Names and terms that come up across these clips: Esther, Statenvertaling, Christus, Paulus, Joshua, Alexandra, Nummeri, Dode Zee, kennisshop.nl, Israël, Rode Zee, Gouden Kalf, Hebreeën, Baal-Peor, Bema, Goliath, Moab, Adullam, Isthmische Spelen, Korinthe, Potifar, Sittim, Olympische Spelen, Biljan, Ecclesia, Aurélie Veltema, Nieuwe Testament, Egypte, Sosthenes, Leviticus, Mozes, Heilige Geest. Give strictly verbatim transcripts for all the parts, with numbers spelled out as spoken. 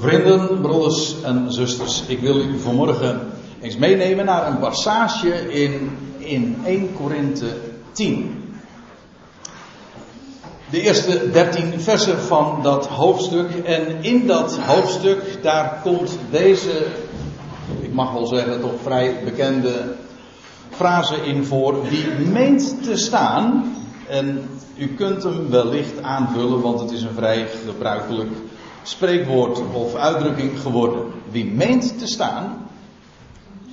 Vrienden, broeders en zusters, ik wil u vanmorgen eens meenemen naar een passage in, in Eerste Korinthe tien. De eerste dertien versen van dat hoofdstuk, en in dat hoofdstuk daar komt deze, ik mag wel zeggen toch vrij bekende frase in voor: wie meent te staan, en u kunt hem wellicht aanvullen, want het is een vrij gebruikelijk spreekwoord of uitdrukking geworden. Wie meent te staan,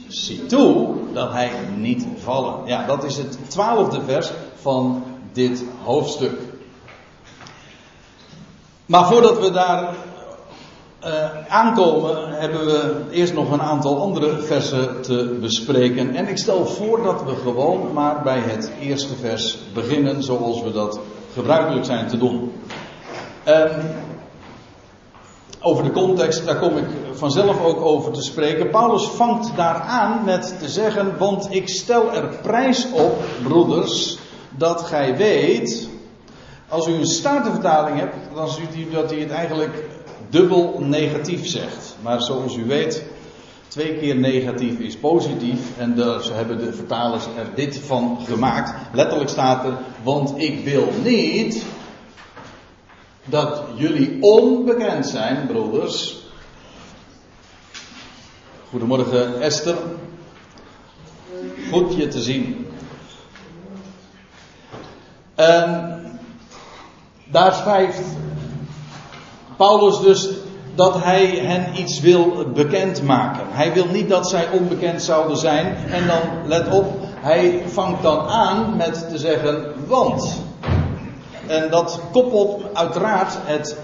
ziet toe dat hij niet vallen. Ja, dat is het twaalfde vers van dit hoofdstuk. Maar voordat we daar uh, aankomen, hebben we eerst nog een aantal andere versen te bespreken. En ik stel voor dat we gewoon maar bij het eerste vers beginnen, zoals we dat gebruikelijk zijn te doen. Um, Over de context, daar kom ik vanzelf ook over te spreken. Paulus vangt daar aan met te zeggen: want ik stel er prijs op, broeders, dat gij weet. Als u een Statenvertaling hebt, dan ziet u dat hij het eigenlijk dubbel negatief zegt. Maar zoals u weet, twee keer negatief is positief. En daar hebben de vertalers er dit van gemaakt. Letterlijk staat er: want ik wil niet dat jullie onbekend zijn, broeders. Goedemorgen, Esther. Goed je te zien. En daar schrijft Paulus dus dat hij hen iets wil bekendmaken. Hij wil niet dat zij onbekend zouden zijn. En dan, let op, hij vangt dan aan met te zeggen: want. En dat koppelt uiteraard het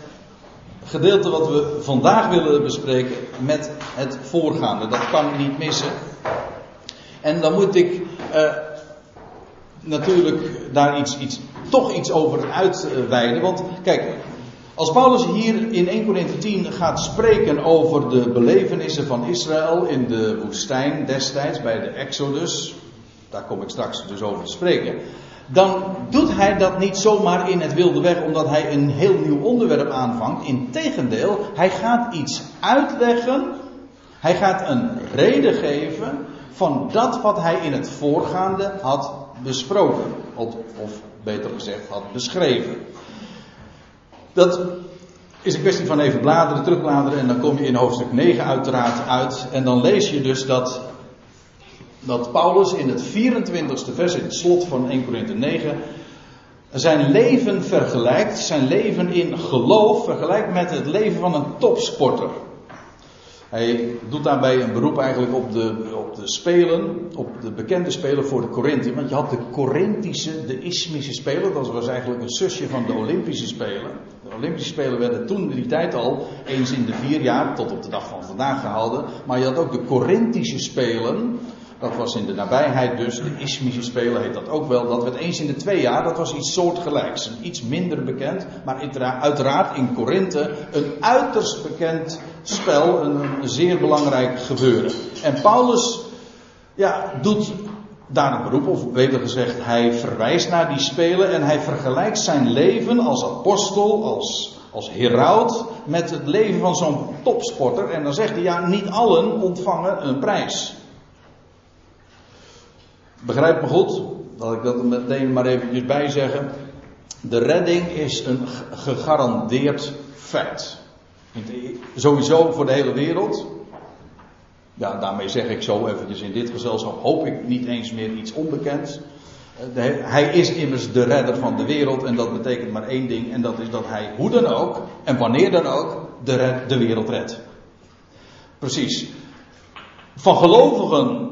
gedeelte wat we vandaag willen bespreken met het voorgaande. Dat kan niet missen. En dan moet ik uh, natuurlijk daar iets, iets, toch iets over uitweiden. Want kijk, als Paulus hier in Eerste Korinthe tien gaat spreken over de belevenissen van Israël in de woestijn destijds bij de Exodus. Daar kom ik straks dus over te spreken. Dan doet hij dat niet zomaar in het wilde weg, omdat hij een heel nieuw onderwerp aanvangt. Integendeel, hij gaat iets uitleggen. Hij gaat een reden geven van dat wat hij in het voorgaande had besproken. Of, of beter gezegd, had beschreven. Dat is een kwestie van even bladeren, terugbladeren. En dan kom je in hoofdstuk negen uiteraard uit. En dan lees je dus dat... dat Paulus in het vierentwintigste vers, in het slot van Eerste Korinthe negen... zijn leven vergelijkt, zijn leven in geloof vergelijkt met het leven van een topsporter. Hij doet daarbij een beroep eigenlijk op de, op de spelen, op de bekende spelen voor de Korinthe. Want je had de Korintische, de Isthmische Spelen, dat was eigenlijk een zusje van de Olympische Spelen. De Olympische Spelen werden toen in die tijd al eens in de vier jaar, tot op de dag van vandaag gehouden. Maar je had ook de Krintische Spelen. Dat was in de nabijheid dus, de Isthmische Spelen heet dat ook wel. Dat werd eens in de twee jaar, dat was iets soortgelijks. Iets minder bekend, maar uiteraard in Korinthe een uiterst bekend spel, een zeer belangrijk gebeuren. En Paulus, ja, doet daar een beroep, of beter gezegd, hij verwijst naar die spelen en hij vergelijkt zijn leven als apostel, als... als heraut met het leven van zo'n topsporter. En dan zegt hij: ja, niet allen ontvangen een prijs. Begrijp me goed, dat ik dat er meteen maar eventjes bij zeggen. De redding is een gegarandeerd feit. Sowieso voor de hele wereld. Ja, daarmee zeg ik zo eventjes in dit gezelschap, hoop ik niet eens meer iets onbekends. Hij is immers de redder van de wereld, en dat betekent maar één ding, en dat is dat hij hoe dan ook en wanneer dan ook de, red, de wereld redt. Precies. Van gelovigen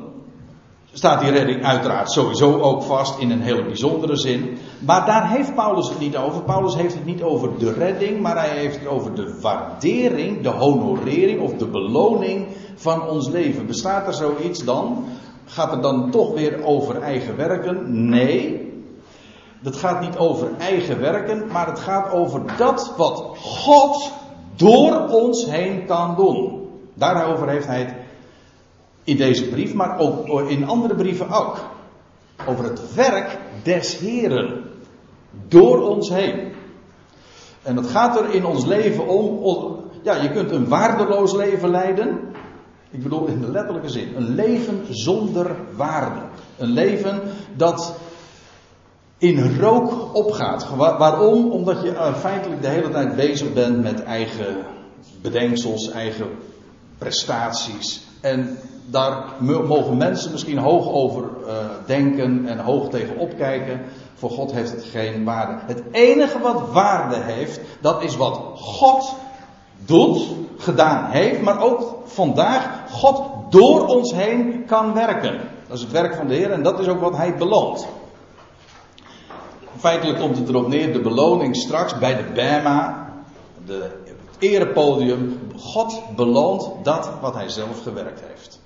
staat die redding uiteraard sowieso ook vast in een hele bijzondere zin. Maar daar heeft Paulus het niet over. Paulus heeft het niet over de redding, maar hij heeft het over de waardering, de honorering of de beloning van ons leven. Bestaat er zoiets dan? Gaat het dan toch weer over eigen werken? Nee. Dat gaat niet over eigen werken, maar het gaat over dat wat God door ons heen kan doen. Daarover heeft hij het in deze brief, maar ook in andere brieven ook. Over het werk des Heren. Door ons heen. En dat gaat er in ons leven om, ja, je kunt een waardeloos leven leiden. Ik bedoel in de letterlijke zin. Een leven zonder waarde. Een leven dat in rook opgaat. Waarom? Omdat je feitelijk de hele tijd bezig bent met eigen bedenksels, eigen prestaties. En daar mogen mensen misschien hoog over uh, denken en hoog tegen opkijken. Voor God heeft het geen waarde. Het enige wat waarde heeft, dat is wat God doet, gedaan heeft, maar ook vandaag God door ons heen kan werken. Dat is het werk van de Heer en dat is ook wat Hij beloont. Feitelijk komt het erop neer, de beloning straks bij de Bema, de erepodium. God beloont dat wat Hij zelf gewerkt heeft.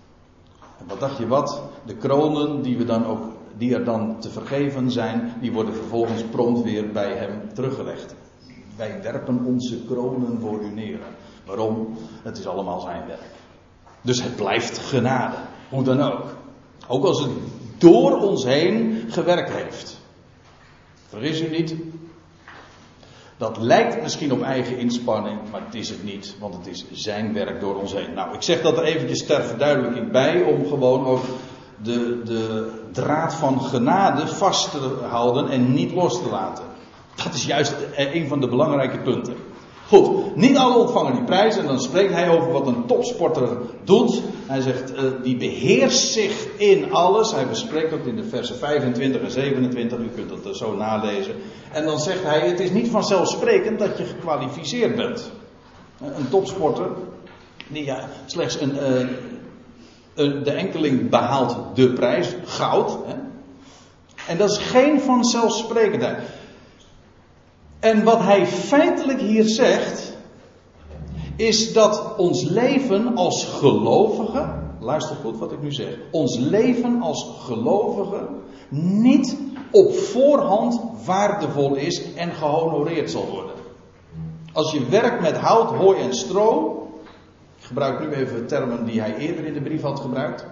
En wat dacht je wat? De kronen die we dan ook, die er dan te vergeven zijn, die worden vervolgens prompt weer bij Hem teruggelegd. Wij werpen onze kronen voor U neer. Waarom? Het is allemaal Zijn werk. Dus het blijft genade. Hoe dan ook. Ook als het door ons heen gewerkt heeft. Vergis u niet. Dat lijkt misschien op eigen inspanning, maar het is het niet. Want het is Zijn werk door ons heen. Nou, ik zeg dat er eventjes ter verduidelijking bij, om gewoon ook de, de draad van genade vast te houden en niet los te laten. Dat is juist een van de belangrijke punten. Goed, niet alle ontvangen die prijs. En dan spreekt hij over wat een topsporter doet. Hij zegt, uh, die beheerst zich in alles. Hij bespreekt dat in de versen vijfentwintig en zevenentwintig. U kunt dat er zo nalezen. En dan zegt hij, het is niet vanzelfsprekend dat je gekwalificeerd bent. Een topsporter, die ja, slechts een, uh, een, de enkeling behaalt de prijs, goud. Hè? En dat is geen vanzelfsprekendheid. En wat hij feitelijk hier zegt, is dat ons leven als gelovigen, luister goed wat ik nu zeg, ons leven als gelovigen niet op voorhand waardevol is en gehonoreerd zal worden. Als je werkt met hout, hooi en stro, ik gebruik nu even termen die hij eerder in de brief had gebruikt,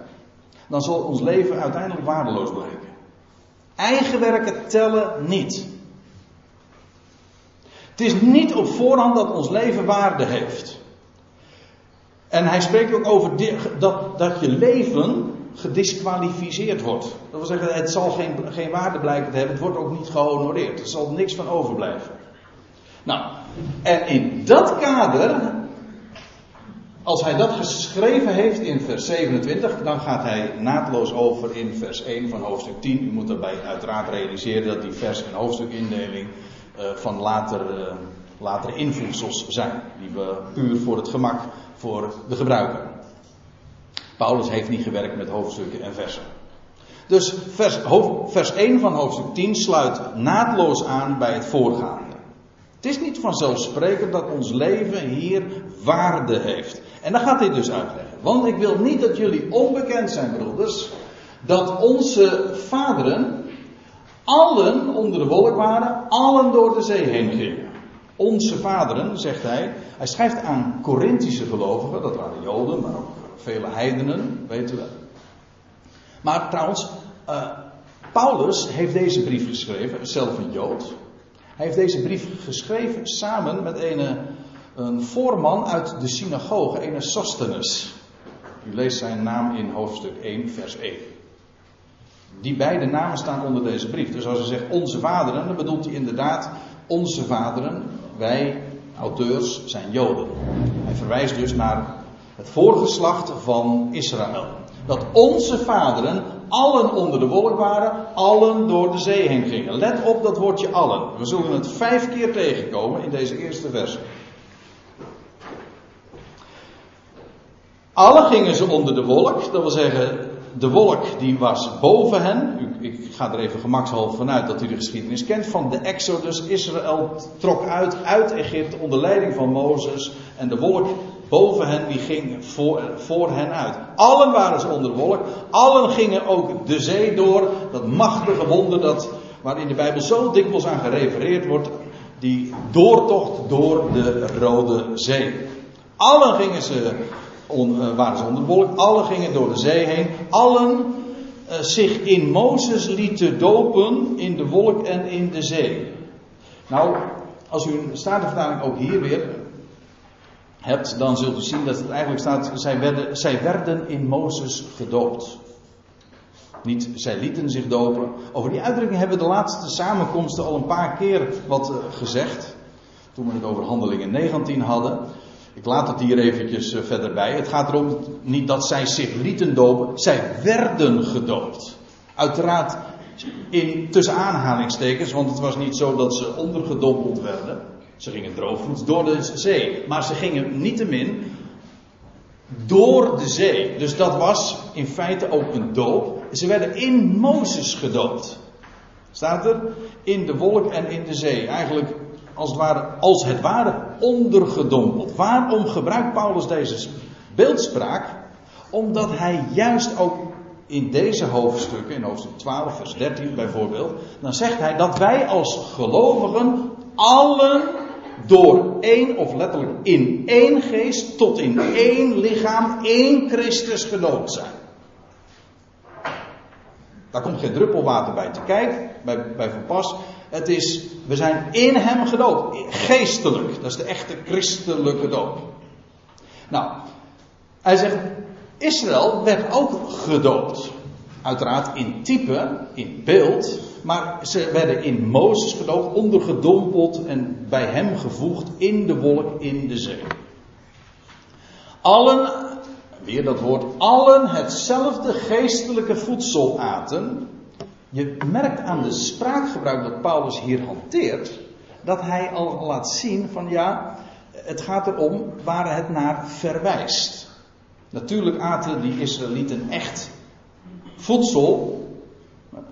dan zal ons leven uiteindelijk waardeloos blijken. Eigen werken tellen niet. Het is niet op voorhand dat ons leven waarde heeft. En hij spreekt ook over dat, dat je leven gediskwalificeerd wordt. Dat wil zeggen, het zal geen, geen waarde blijken te hebben. Het wordt ook niet gehonoreerd. Er zal niks van overblijven. Nou, en in dat kader, als hij dat geschreven heeft in vers zevenentwintig, dan gaat hij naadloos over in vers één van hoofdstuk tien. U moet daarbij uiteraard realiseren dat die vers- en hoofdstukindeling van later, uh, latere invloedsels zijn. Die we puur voor het gemak, voor de gebruiker. Paulus heeft niet gewerkt met hoofdstukken en versen. Dus vers, hoofd, vers één van hoofdstuk tien sluit naadloos aan bij het voorgaande. Het is niet vanzelfsprekend dat ons leven hier waarde heeft. En dan gaat hij dus uitleggen. Want ik wil niet dat jullie onbekend zijn, broeders, dat onze vaderen allen onder de wolk waren, allen door de zee heen gingen. Onze vaderen, zegt hij. Hij schrijft aan Korintische gelovigen, dat waren Joden, maar ook vele heidenen, weten we. Maar trouwens, uh, Paulus heeft deze brief geschreven, zelf een Jood. Hij heeft deze brief geschreven samen met een, een voorman uit de synagoge, een Sosthenes. U leest zijn naam in hoofdstuk één, vers één. Die beide namen staan onder deze brief. Dus als hij zegt onze vaderen, dan bedoelt hij inderdaad onze vaderen. Wij, auteurs, zijn Joden. Hij verwijst dus naar het voorgeslacht van Israël. Dat onze vaderen allen onder de wolk waren, allen door de zee heen gingen. Let op dat woordje allen. We zullen het vijf keer tegenkomen in deze eerste vers. Allen gingen ze onder de wolk, dat wil zeggen, de wolk die was boven hen. Ik ga er even gemakshalve vanuit dat u de geschiedenis kent. Van de Exodus. Israël trok uit uit Egypte onder leiding van Mozes. En de wolk boven hen die ging voor, voor hen uit. Allen waren ze onder de wolk. Allen gingen ook de zee door. Dat machtige wonder dat, waar in de Bijbel zo dikwijls aan gerefereerd wordt. Die doortocht door de Rode Zee. Allen gingen ze... On, uh, waren ze onder de wolk, allen gingen door de zee heen, allen uh, zich in Mozes lieten dopen in de wolk en in de zee. Nou, als u een Statenvertaling ook hier weer hebt, dan zult u zien dat het eigenlijk staat, zij werden, zij werden in Mozes gedoopt. Niet, zij lieten zich dopen. Over die uitdrukking hebben we de laatste samenkomsten al een paar keer wat uh, gezegd. Toen we het over handelingen negentien hadden. Ik laat het hier eventjes uh, verder bij. Het gaat erom niet dat zij zich lieten dopen. Zij werden gedoopt. Uiteraard in, tussen aanhalingstekens. Want het was niet zo dat ze ondergedompeld werden. Ze gingen droogvoets door de zee. Maar ze gingen niettemin door de zee. Dus dat was in feite ook een doop. Ze werden in Mozes gedoopt. Staat er? In de wolk en in de zee. Eigenlijk als het ware, als het ware ondergedompeld. Waarom gebruikt Paulus deze beeldspraak? Omdat hij juist ook in deze hoofdstukken, in hoofdstuk twaalf, vers dertien bijvoorbeeld, dan zegt hij dat wij als gelovigen allen door één, of letterlijk in één geest, tot in één lichaam, één Christus gedoopt zijn. Daar komt geen druppel water bij te kijken, bij, bij Van Pas. Het is, we zijn in hem gedoopt, geestelijk. Dat is de echte christelijke doop. Nou, hij zegt, Israël werd ook gedoopt. Uiteraard in type, in beeld, maar ze werden in Mozes gedoopt, ondergedompeld en bij hem gevoegd in de wolk, in de zee. Allen, weer dat woord, allen hetzelfde geestelijke voedsel aten. Je merkt aan de spraakgebruik dat Paulus hier hanteert, dat hij al laat zien van ja, het gaat erom waar het naar verwijst. Natuurlijk aten die Israëlieten echt voedsel.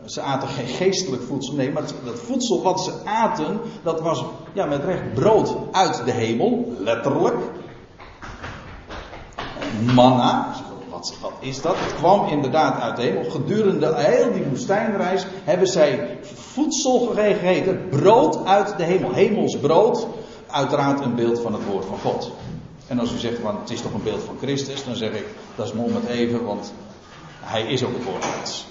Ze aten geen geestelijk voedsel, nee, maar dat voedsel wat ze aten, dat was ja, met recht brood uit de hemel, letterlijk. Manna, wat, wat is dat? Het kwam inderdaad uit de hemel. Gedurende heel die woestijnreis hebben zij voedsel gegeten, brood uit de hemel, hemelsbrood, uiteraard een beeld van het woord van God. En als u zegt, want het is toch een beeld van Christus, dan zeg ik, dat is mom met even, want hij is ook het woord van God.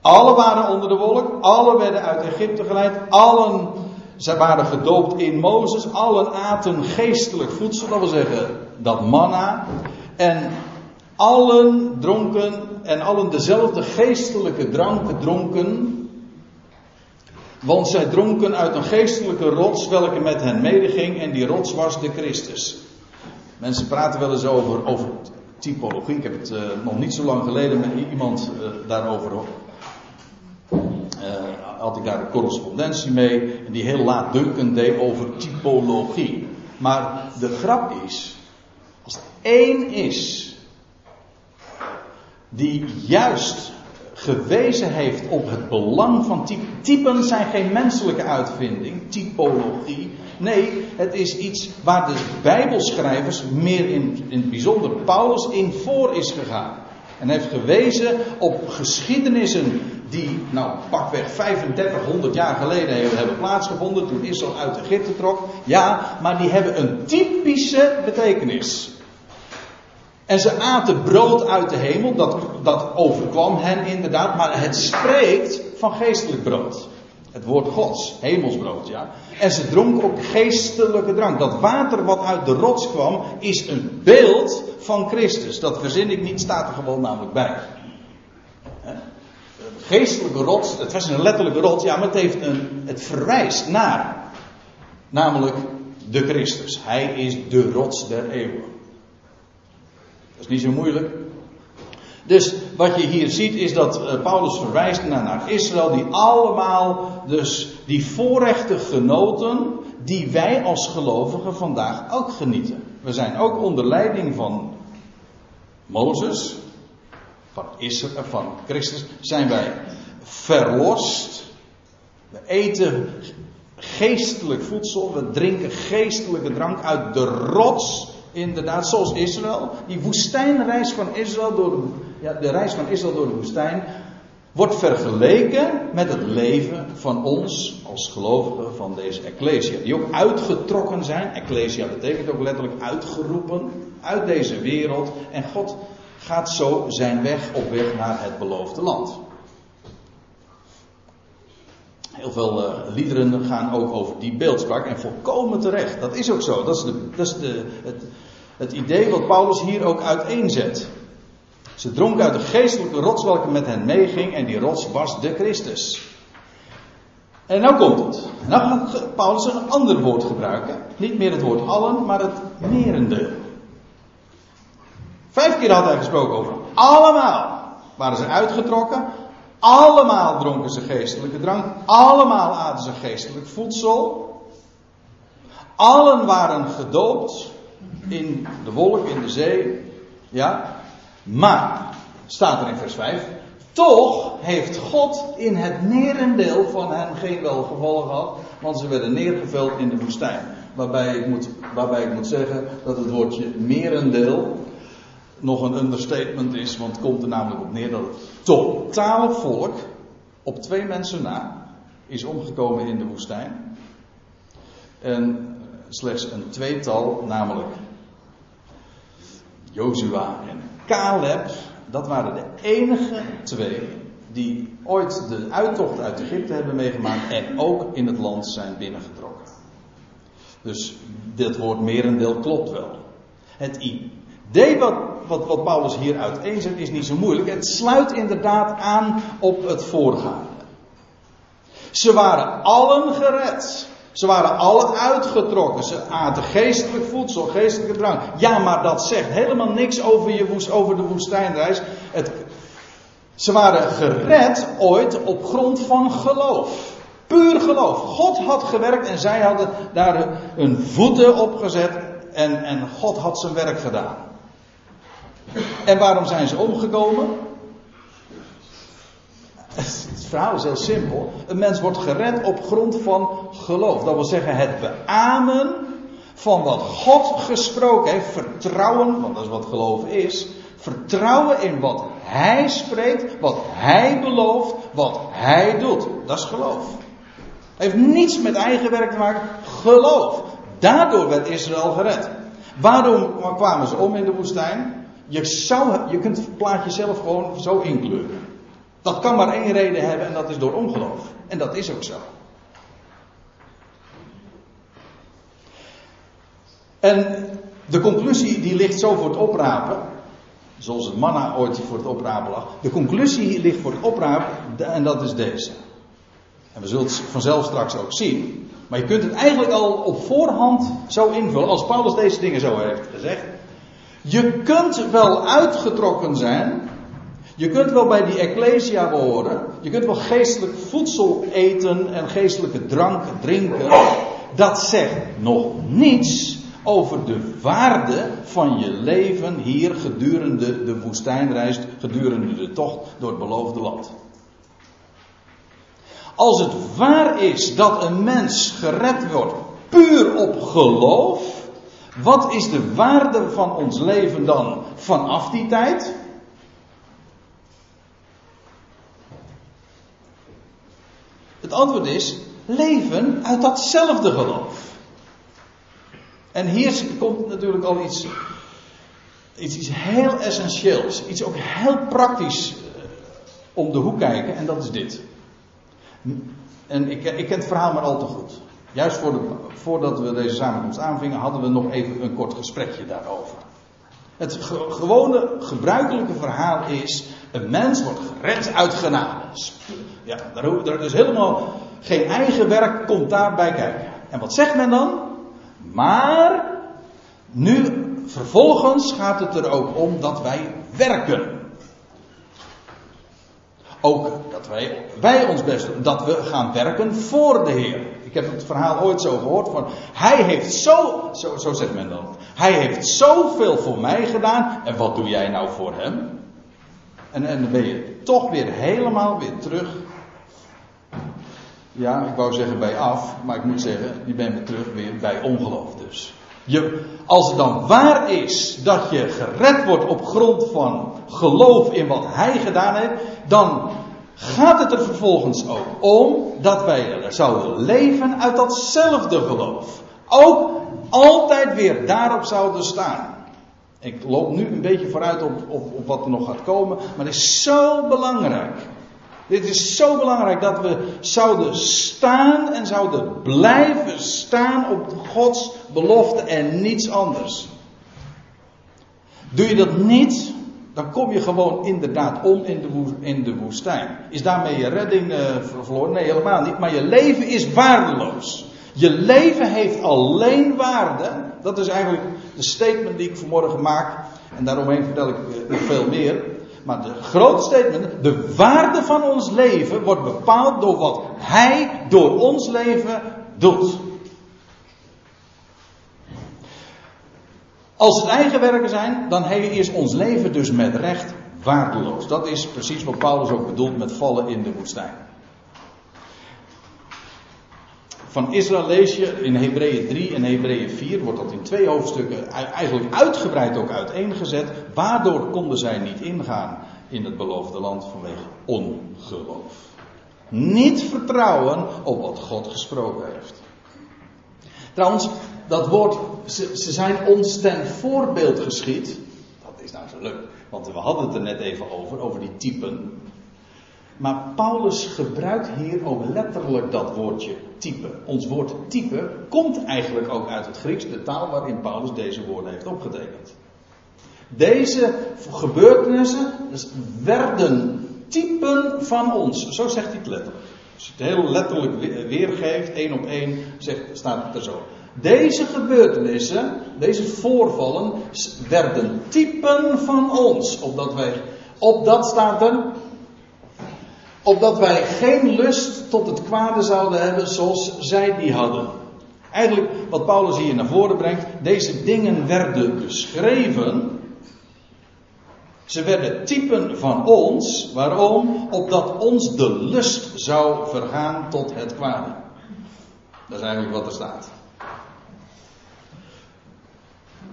Alle waren onder de wolk, alle werden uit Egypte geleid, allen, zij waren gedoopt in Mozes, allen aten geestelijk voedsel, dat wil zeggen dat manna, en allen dronken, en allen dezelfde geestelijke drank dronken, want zij dronken uit een geestelijke rots, welke met hen medeging, en die rots was de Christus. Mensen praten wel eens over, over typologie, ik heb het uh, nog niet zo lang geleden met iemand uh, daarover Uh, had ik daar een correspondentie mee, en die heel laatdunkend deed over typologie. Maar de grap is, als er één is die juist gewezen heeft op het belang van typen. Typen zijn geen menselijke uitvinding, typologie. Nee, het is iets waar de Bijbelschrijvers, meer in, in het bijzonder Paulus, in voor is gegaan. En heeft gewezen op geschiedenissen die, nou, pakweg vijfendertighonderd jaar geleden hebben plaatsgevonden, toen Israël uit Egypte trok. Ja, maar die hebben een typische betekenis. En ze aten brood uit de hemel, dat, dat overkwam hen inderdaad, maar het spreekt van geestelijk brood. Het woord Gods, hemelsbrood, ja. En ze dronken ook geestelijke drank. Dat water wat uit de rots kwam, is een beeld van Christus. Dat verzin ik niet, staat er gewoon namelijk bij. Geestelijke rots, het was een letterlijke rots, ja, maar het, heeft een, het verwijst naar, namelijk de Christus. Hij is de rots der eeuwen. Dat is niet zo moeilijk. Dus wat je hier ziet is dat uh, Paulus verwijst naar, naar Israël, die allemaal dus die voorrechten genoten die wij als gelovigen vandaag ook genieten. We zijn ook onder leiding van Mozes, van, Israël, van Christus, zijn wij verlost. We eten geestelijk voedsel, we drinken geestelijke drank uit de rots. Inderdaad, zoals Israël. Die woestijnreis van Israël door de, ja, de reis van Israël door de woestijn wordt vergeleken met het leven van ons als gelovigen van deze Ecclesia. Die ook uitgetrokken zijn. Ecclesia betekent ook letterlijk uitgeroepen uit deze wereld. En God gaat zo zijn weg op weg naar het beloofde land. Heel veel uh, liederen gaan ook over die beeldspraak. En volkomen terecht. Dat is ook zo. Dat is, de, dat is de, het, het idee wat Paulus hier ook uiteenzet. Ze dronken uit de geestelijke rots welke met hen meeging. En die rots was de Christus. En nou komt het. Nou gaat Paulus een ander woord gebruiken. Niet meer het woord allen, maar het merendeel. Vijf keer had hij gesproken over allemaal. Waren ze uitgetrokken. Allemaal dronken ze geestelijke drank. Allemaal aten ze geestelijk voedsel. Allen waren gedoopt. In de wolk, in de zee. Ja. Maar, staat er in vers vijf. Toch heeft God in het merendeel van hen geen welgevallen gehad. Want ze werden neergeveld in de woestijn. Waarbij ik moet, waarbij ik moet zeggen dat het woordje merendeel nog een understatement is, want het komt er namelijk op neer dat het totale volk op twee mensen na is omgekomen in de woestijn. En slechts een tweetal, namelijk Joshua en Kaleb, dat waren de enige twee die ooit de uittocht uit Egypte hebben meegemaakt en ook in het land zijn binnengetrokken. Dus dit woord merendeel klopt wel. Het i. De wat, wat, wat Paulus hier uiteenzet is niet zo moeilijk. Het sluit inderdaad aan op het voorgaande. Ze waren allen gered. Ze waren allen uitgetrokken. Ze aten geestelijk voedsel, geestelijke drank. Ja, maar dat zegt helemaal niks over, je woest, over de woestijnreis. Het, ze waren gered ooit op grond van geloof. Puur geloof. God had gewerkt en zij hadden daar hun voeten op gezet. En, en God had zijn werk gedaan. En waarom zijn ze omgekomen? Het verhaal is heel simpel. Een mens wordt gered op grond van geloof. Dat wil zeggen het beamen van wat God gesproken heeft. Vertrouwen, want dat is wat geloof is. Vertrouwen in wat Hij spreekt, wat Hij belooft, wat Hij doet. Dat is geloof. Het heeft niets met eigen werk te maken. Geloof. Daardoor werd Israël gered. Waarom kwamen ze om in de woestijn? Je, zou, je kunt het plaatje zelf gewoon zo inkleuren. Dat kan maar één reden hebben en dat is door ongeloof. En dat is ook zo. En de conclusie die ligt zo voor het oprapen. Zoals het manna ooit voor het oprapen lag. De conclusie ligt voor het oprapen en dat is deze. En we zullen het vanzelf straks ook zien. Maar je kunt het eigenlijk al op voorhand zo invullen. Als Paulus deze dingen zo heeft gezegd. Je kunt wel uitgetrokken zijn. Je kunt wel bij die Ecclesia behoren. Je kunt wel geestelijk voedsel eten en geestelijke drank drinken. Dat zegt nog niets over de waarde van je leven hier gedurende de woestijnreis. Gedurende de tocht door het beloofde land. Als het waar is dat een mens gered wordt puur op geloof. Wat is de waarde van ons leven dan vanaf die tijd? Het antwoord is leven uit datzelfde geloof. En hier komt natuurlijk al iets, iets, iets heel essentieels. Iets ook heel praktisch om de hoek kijken. En dat is dit. En ik, ik ken het verhaal maar al te goed. Juist voor de, voordat we deze samenkomst aanvingen, hadden we nog even een kort gesprekje daarover. Het ge, gewone, gebruikelijke verhaal is: een mens wordt gered uit genade. Ja, daar, daar is helemaal geen eigen werk, komt daarbij kijken. En wat zegt men dan? Maar, nu, vervolgens gaat het er ook om dat wij werken. Ook dat wij, wij ons best doen. Dat we gaan werken voor de Heer. Ik heb het verhaal ooit zo gehoord. Van, hij heeft zo, zo... Zo zegt men dan. Hij heeft zoveel voor mij gedaan. En wat doe jij nou voor hem? En, en dan ben je toch weer helemaal weer terug. Ja, ik wou zeggen bij af. Maar ik moet zeggen, je bent weer terug weer bij ongeloof dus. Je, als het dan waar is dat je gered wordt op grond van geloof in wat hij gedaan heeft, dan gaat het er vervolgens ook om dat wij zouden leven uit datzelfde geloof. Ook altijd weer daarop zouden staan. Ik loop nu een beetje vooruit op, op, op wat er nog gaat komen, maar het is zo belangrijk. Dit is zo belangrijk dat we zouden staan en zouden blijven staan op Gods belofte en niets anders. Doe je dat niet, dan kom je gewoon inderdaad om in de, woest, in de woestijn. Is daarmee je redding uh, verloren? Nee, helemaal niet. Maar je leven is waardeloos. Je leven heeft alleen waarde. Dat is eigenlijk de statement die ik vanmorgen maak. En daaromheen vertel ik uh, nog veel meer. Maar de grote statement, de waarde van ons leven wordt bepaald door wat Hij door ons leven doet. Als het eigen werken zijn, dan is ons leven dus met recht waardeloos. Dat is precies wat Paulus ook bedoelt met vallen in de woestijn. Van Israël lees je in Hebreeën drie en Hebreeën vier, wordt dat in twee hoofdstukken eigenlijk uitgebreid ook uiteengezet. Waardoor konden zij niet ingaan in het beloofde land vanwege ongeloof. Niet vertrouwen op wat God gesproken heeft. Trouwens, dat woord, ze, ze zijn ons ten voorbeeld geschied. Dat is nou zo leuk, want we hadden het er net even over, over die typen. Maar Paulus gebruikt hier ook letterlijk dat woordje type. Ons woord type komt eigenlijk ook uit het Grieks, de taal waarin Paulus deze woorden heeft opgetekend. Deze gebeurtenissen dus werden typen van ons, zo zegt hij het letterlijk. Als je het heel letterlijk weergeeft, één op één, zegt, staat het er zo. Deze gebeurtenissen, deze voorvallen, werden typen van ons. Opdat wij, opdat staat er, opdat wij geen lust tot het kwade zouden hebben zoals zij die hadden. Eigenlijk wat Paulus hier naar voren brengt, deze dingen werden beschreven. Ze werden typen van ons. Waarom? Opdat ons de lust zou vergaan tot het kwade. Dat is eigenlijk wat er staat.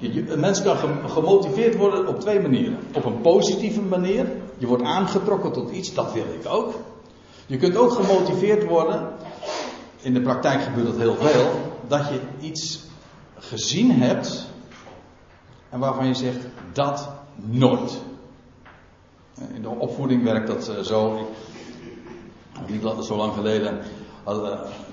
Een mens kan gemotiveerd worden op twee manieren. Op een positieve manier. Je wordt aangetrokken tot iets, dat wil ik ook. Je kunt ook gemotiveerd worden. In de praktijk gebeurt dat heel veel. Dat je iets gezien hebt. En waarvan je zegt, dat nooit. In de opvoeding werkt dat zo. Ik liep dat zo lang geleden.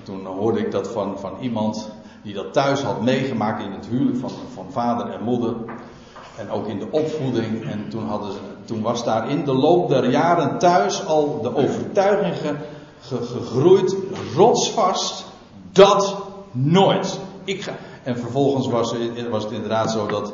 Toen hoorde ik dat van, van iemand die dat thuis had meegemaakt in het huwelijk van, van vader en moeder. En ook in de opvoeding. En toen, hadden ze, toen was daar in de loop der jaren thuis al de overtuiging ge, ge, gegroeid. Rotsvast. Dat nooit. Ik ga. En vervolgens was, was het inderdaad zo dat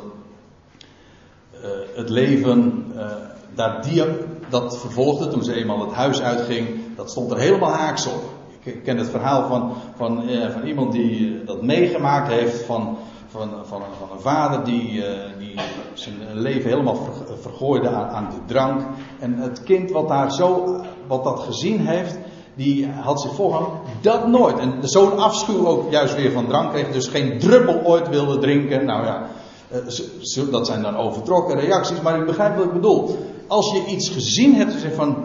uh, het leven uh, daar die, dat vervolgde toen ze eenmaal het huis uitging. Dat stond er helemaal haaks op. Ik ken het verhaal van, van, eh, van iemand die dat meegemaakt heeft. Van, van, van, van een vader die, eh, die zijn leven helemaal ver, vergooide aan, aan de drank. En het kind wat daar zo, wat dat gezien heeft, die had zich voorgehouden, dat nooit. En zo'n afschuw ook juist weer van drank kreeg. Dus geen druppel ooit wilde drinken. Nou ja, eh, dat zijn dan overtrokken reacties. Maar ik begrijp wat ik bedoel. Als je iets gezien hebt en zegt van,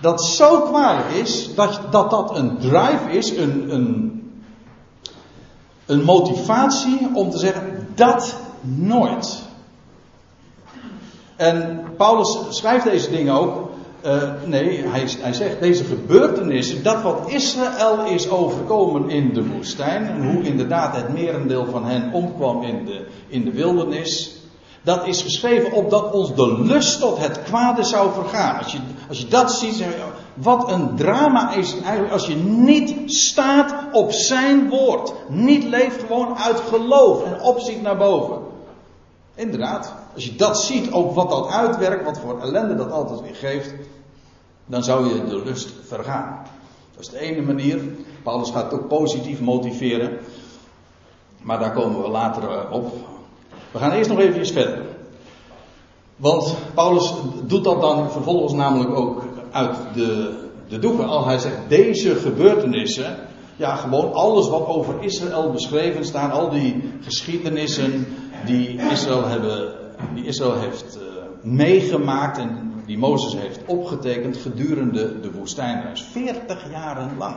dat zo kwalijk is, dat dat, dat een drive is, een, een, een motivatie om te zeggen, dat nooit. En Paulus schrijft deze dingen ook, uh, nee, hij, hij zegt, deze gebeurtenissen, dat wat Israël is overkomen in de woestijn, en hoe inderdaad het merendeel van hen omkwam in de, in de wildernis, dat is geschreven opdat ons de lust tot het kwade zou vergaan. Als je, als je dat ziet, wat een drama is eigenlijk als je niet staat op zijn woord. Niet leeft gewoon uit geloof en opziet naar boven. Inderdaad, als je dat ziet, ook wat dat uitwerkt, wat voor ellende dat altijd weer geeft, dan zou je de lust vergaan. Dat is de ene manier. Paulus gaat ook positief motiveren. Maar daar komen we later op. We gaan eerst nog even verder. Want Paulus doet dat dan vervolgens namelijk ook uit de, de doeken. Al hij zegt deze gebeurtenissen. Ja, gewoon alles wat over Israël beschreven staat. Al die geschiedenissen die Israël, hebben, die Israël heeft uh, meegemaakt. En die Mozes heeft opgetekend gedurende de woestijnreis. veertig jaren lang.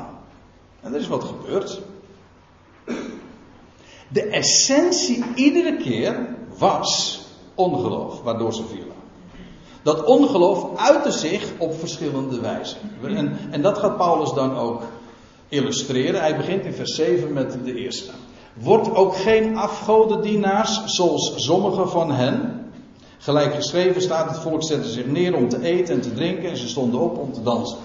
En er is wat gebeurd. De essentie iedere keer was ongeloof, waardoor ze vielen. Dat ongeloof uitte zich op verschillende wijzen. En, en dat gaat Paulus dan ook illustreren. Hij begint in vers zeven met de eerste. Wordt ook geen afgodendienaars zoals sommige van hen. Gelijk geschreven staat, het volk zette zich neer om te eten en te drinken en ze stonden op om te dansen.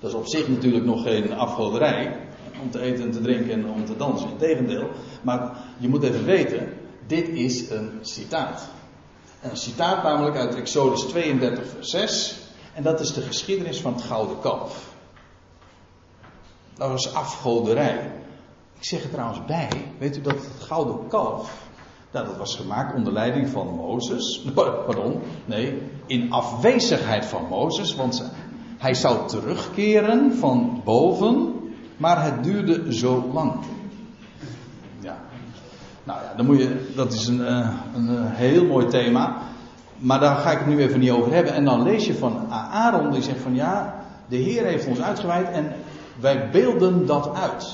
Dat is op zich natuurlijk nog geen afgoderij. Om te eten en te drinken en om te dansen. Integendeel. Maar je moet even weten, dit is een citaat. Een citaat namelijk uit Exodus tweeëndertig vers zes. En dat is de geschiedenis van het Gouden Kalf. Dat was afgoderij. Ik zeg er trouwens bij. Weet u dat het Gouden Kalf. Nou, dat was gemaakt onder leiding van Mozes. Pardon. Nee. In afwezigheid van Mozes. Want hij zou terugkeren van boven. Maar het duurde zo lang. Ja. Nou ja, dan moet je, dat is een, een heel mooi thema. Maar daar ga ik het nu even niet over hebben. En dan lees je van Aaron die zegt van ja, de Heer heeft ons uitgeweid en wij beelden dat uit.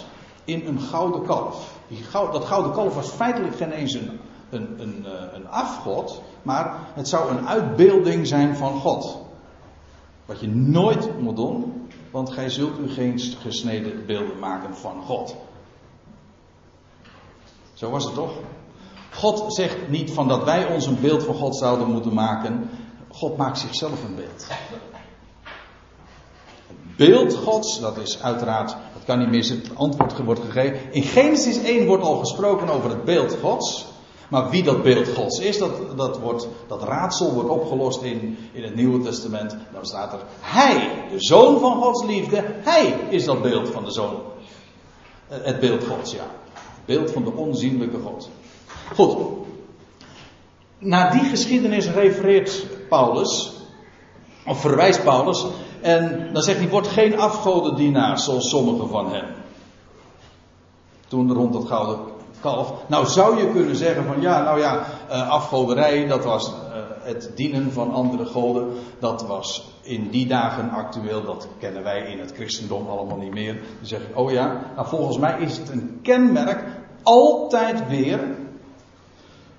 In een gouden kalf. Die goud, dat gouden kalf was feitelijk geen eens een, een, een, een afgod. Maar het zou een uitbeelding zijn van God. Wat je nooit moet doen. Want gij zult u geen gesneden beelden maken van God. Zo was het toch? God zegt niet van dat wij ons een beeld van God zouden moeten maken. God maakt zichzelf een beeld. Het beeld Gods, dat is uiteraard, dat kan niet missen, het antwoord wordt gegeven. In Genesis één wordt al gesproken over het beeld Gods. Maar wie dat beeld Gods is, dat, dat, wordt, dat raadsel wordt opgelost in, in het Nieuwe Testament. Dan staat er, hij, de Zoon van Gods liefde, hij is dat beeld van de Zoon. Het beeld Gods, ja. Het beeld van de onzienlijke God. Goed. Naar die geschiedenis refereert Paulus, of verwijst Paulus, en dan zegt hij, wordt geen afgodendienaar zoals sommigen van hem. Toen rond dat gouden kalf. Nou zou je kunnen zeggen van ja, nou ja, afgoderij, dat was het dienen van andere goden. Dat was in die dagen actueel, dat kennen wij in het christendom allemaal niet meer. Dan zeg ik, oh ja, nou volgens mij is het een kenmerk altijd weer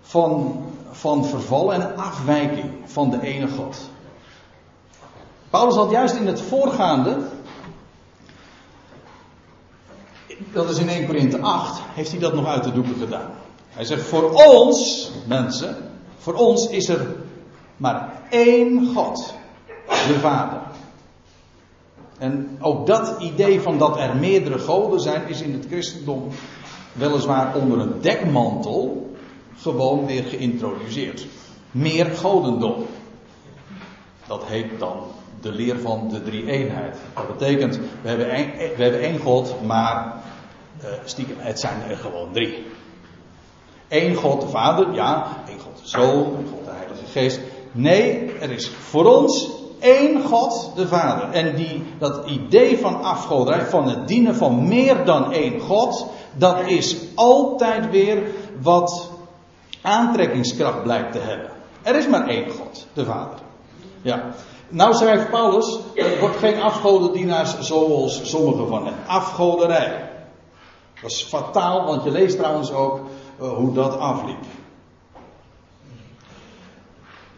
van, van verval en afwijking van de ene God. Paulus had juist in het voorgaande, dat is in eerste Korinthe acht, heeft hij dat nog uit de doeken gedaan. Hij zegt, voor ons, mensen, voor ons is er maar één God, de Vader. En ook dat idee van dat er meerdere goden zijn, is in het christendom weliswaar onder een dekmantel gewoon weer geïntroduceerd. Meer godendom. Dat heet dan de leer van de drie-eenheid. Dat betekent, we hebben één, we hebben één God, maar uh, stiekem, het zijn er gewoon drie. Eén God de Vader, ja. Eén God de Zoon, één God de Heilige Geest. Nee, er is voor ons één God de Vader. En die, dat idee van afgoderij, van het dienen van meer dan één God, dat is altijd weer wat aantrekkingskracht blijkt te hebben. Er is maar één God, de Vader. Ja. Nou schrijft Paulus, er wordt geen afgodendienaars zoals sommigen van hen. Afgoderij. Dat is fataal, want je leest trouwens ook uh, hoe dat afliep.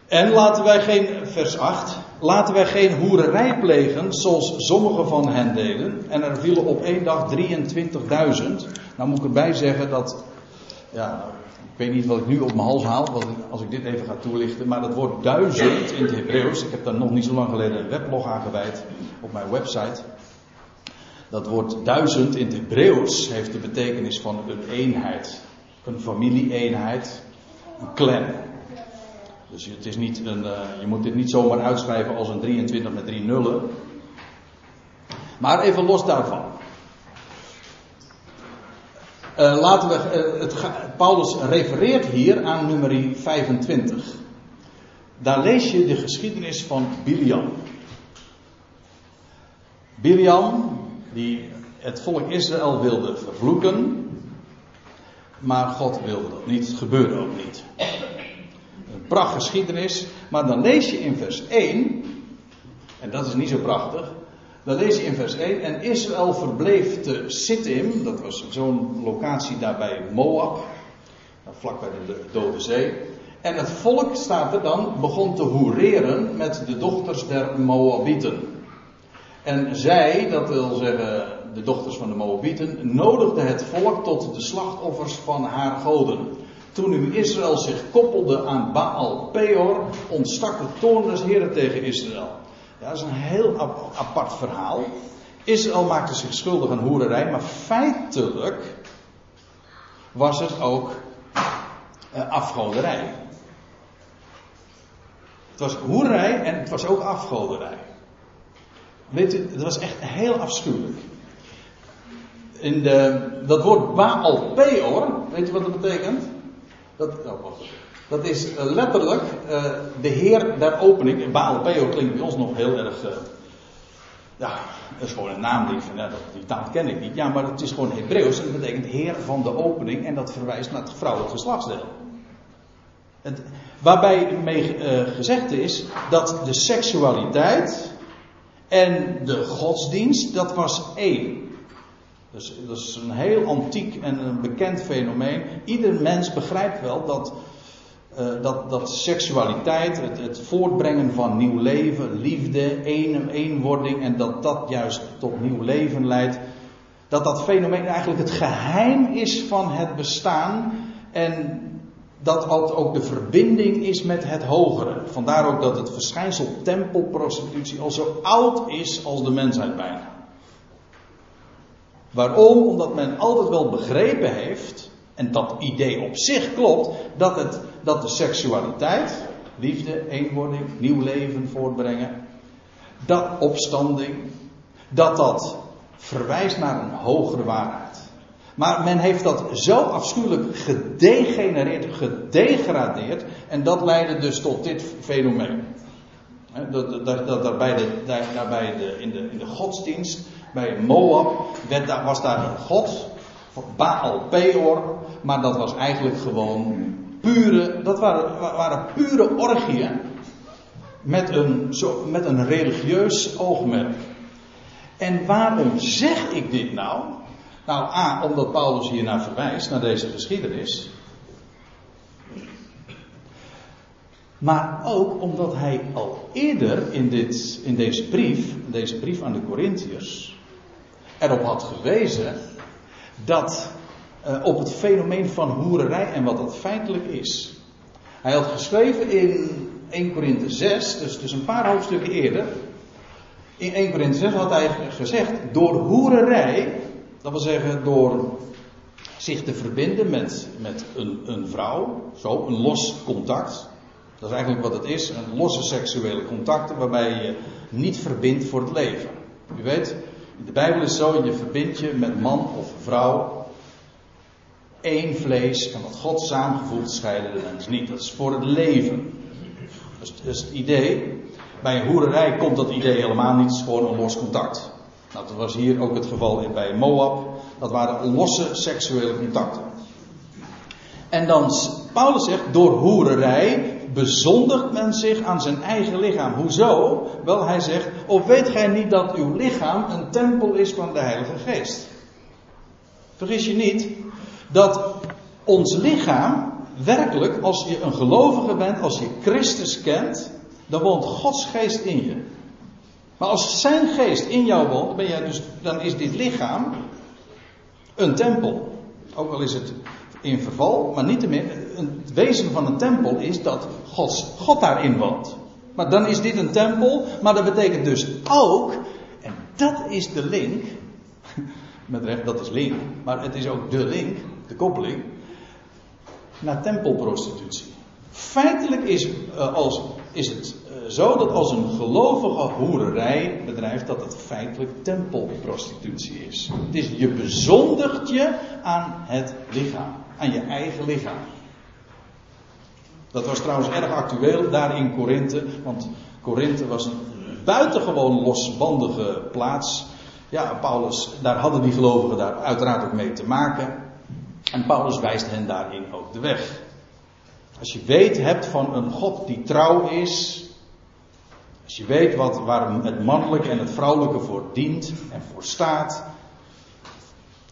En laten wij geen, vers acht, laten wij geen hoererij plegen zoals sommigen van hen deden. En er vielen op één dag drieëntwintigduizend. Nou moet ik erbij zeggen dat, ja, ik weet niet wat ik nu op mijn hals haal, als ik dit even ga toelichten. Maar dat woord duizend in het Hebreeuws, ik heb daar nog niet zo lang geleden een weblog aan gewijd op mijn website. Dat woord duizend in het Hebreeuws heeft de betekenis van een eenheid. Een familie-eenheid. Een clan. Dus het is niet een, uh, je moet dit niet zomaar uitschrijven als een drieëntwintig met drie nullen. Maar even los daarvan. Uh, laten we, uh, het ga, Paulus refereert hier aan Nummeri vijfentwintig. Daar lees je de geschiedenis van Biljan. Biljan, die het volk Israël wilde vervloeken. Maar God wilde dat niet. Het gebeurde ook niet. Een prachtgeschiedenis. Maar dan lees je in vers één. En dat is niet zo prachtig. Dan lees je in vers één. En Israël verbleef te Sittim. Dat was zo'n locatie daar bij Moab. Vlak bij de Dode Zee. En het volk, staat er dan, begon te hoereren met de dochters der Moabieten. En zij, dat wil zeggen de dochters van de Moabieten, nodigde het volk tot de slachtoffers van haar goden. Toen nu Israël zich koppelde aan Baal-Peor, ontstak de toorn des Heeren tegen Israël. Ja, dat is een heel apart verhaal. Israël maakte zich schuldig aan hoererij, maar feitelijk was het ook eh, afgoderij. Het was hoererij en het was ook afgoderij. Weet u, het was echt heel afschuwelijk. In de, dat woord Baal-Peor, weet u wat dat betekent? Dat, oh, wacht. dat is letterlijk uh, de Heer der opening. Baal-Peor klinkt bij ons nog heel erg... Uh, ja, dat is gewoon een naam die ik van, ja, die taal ken ik niet. Ja, maar het is gewoon Hebreeuws en dat betekent Heer van de opening. En dat verwijst naar het vrouwelijk geslachtsdeel. Het, waarbij mee uh, gezegd is dat de seksualiteit en de godsdienst, dat was één. Dus dat is een heel antiek en een bekend fenomeen. Ieder mens begrijpt wel dat, uh, dat, dat seksualiteit, het, het voortbrengen van nieuw leven, liefde, een, eenwording en dat dat juist tot nieuw leven leidt. Dat dat fenomeen eigenlijk het geheim is van het bestaan en dat dat ook de verbinding is met het hogere. Vandaar ook dat het verschijnsel tempelprostitutie al zo oud is als de mensheid bijna. Waarom? Omdat men altijd wel begrepen heeft, en dat idee op zich klopt, dat, het, dat de seksualiteit, liefde, eenwording, nieuw leven voortbrengen, dat opstanding, dat dat verwijst naar een hogere waarheid. Maar men heeft dat zo afschuwelijk gedegenereerd, gedegradeerd, en dat leidde dus tot dit fenomeen. Dat, dat, dat, dat bij de, daarbij de, in, de, in de godsdienst, bij Moab, werd, was daar een god, Baal-Peor, maar dat was eigenlijk gewoon pure, dat waren, waren pure orgieën met een, zo, met een religieus oogmerk. En waarom zeg ik dit nou? Nou, A, omdat Paulus hiernaar verwijst, naar deze geschiedenis. Maar ook omdat hij al eerder in, dit, in deze brief, deze brief aan de Korinthiërs, erop had gewezen dat uh, op het fenomeen van hoererij en wat dat feitelijk is. Hij had geschreven in Eerste Korinthe zes, dus, dus een paar hoofdstukken eerder. In Eerste Korinthe zes had hij gezegd, door hoererij, dat wil zeggen door zich te verbinden met, met een, een vrouw, zo, een los contact. Dat is eigenlijk wat het is, een losse seksuele contacten waarbij je niet verbindt voor het leven. U weet, in de Bijbel is het zo, je verbindt je met man of vrouw, één vlees en wat God samengevoegd scheiden de mens niet. Dat is voor het leven. Dat is, dat is het idee. Bij een hoererij komt dat idee helemaal niet, het is gewoon een los contact. Nou, dat was hier ook het geval bij Moab, dat waren losse seksuele contacten. En dan, Paulus zegt, door hoererij bezondigt men zich aan zijn eigen lichaam. Hoezo? Wel, hij zegt, of weet gij niet dat uw lichaam een tempel is van de Heilige Geest? Vergis je niet dat ons lichaam werkelijk, als je een gelovige bent, als je Christus kent, dan woont Gods geest in je. Maar als zijn geest in jou woont, ben jij dus, dan is dit lichaam een tempel. Ook al is het in verval, maar niettemin, het wezen van een tempel is dat Gods, God daarin woont. Maar dan is dit een tempel, maar dat betekent dus ook, en dat is de link, met recht, dat is link, maar het is ook de link, de koppeling, naar tempelprostitutie. Feitelijk is, uh, als, is het uh, zo dat als een gelovige hoererij bedrijft, dat het feitelijk tempelprostitutie is. Het is, je bezondigt je aan het lichaam. Aan je eigen lichaam. Dat was trouwens erg actueel daar in Korinthe. Want Korinthe was een buitengewoon losbandige plaats. Ja, Paulus, daar hadden die gelovigen daar uiteraard ook mee te maken. En Paulus wijst hen daarin ook de weg. Als je weet hebt van een God die trouw is. Als je weet wat, waar het mannelijke en het vrouwelijke voor dient en voor staat.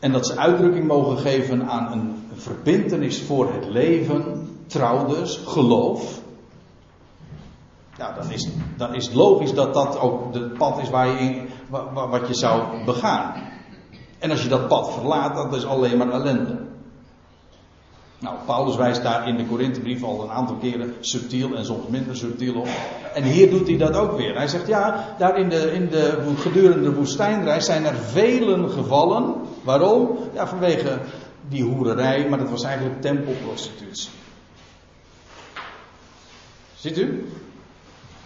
En dat ze uitdrukking mogen geven aan een verbintenis voor het leven. trouw dus, geloof. Nou, dan is, dan is het logisch dat dat ook het pad is waar je in, wat je zou begaan. En als je dat pad verlaat, dat is alleen maar ellende. Nou, Paulus wijst daar in de Korinthebrief al een aantal keren subtiel en soms minder subtiel op. En hier doet hij dat ook weer. Hij zegt, ja, daar in de, in de gedurende de woestijnreis zijn er velen gevallen. Waarom? Ja, vanwege die hoererij, maar dat was eigenlijk tempelprostitutie. Ziet u?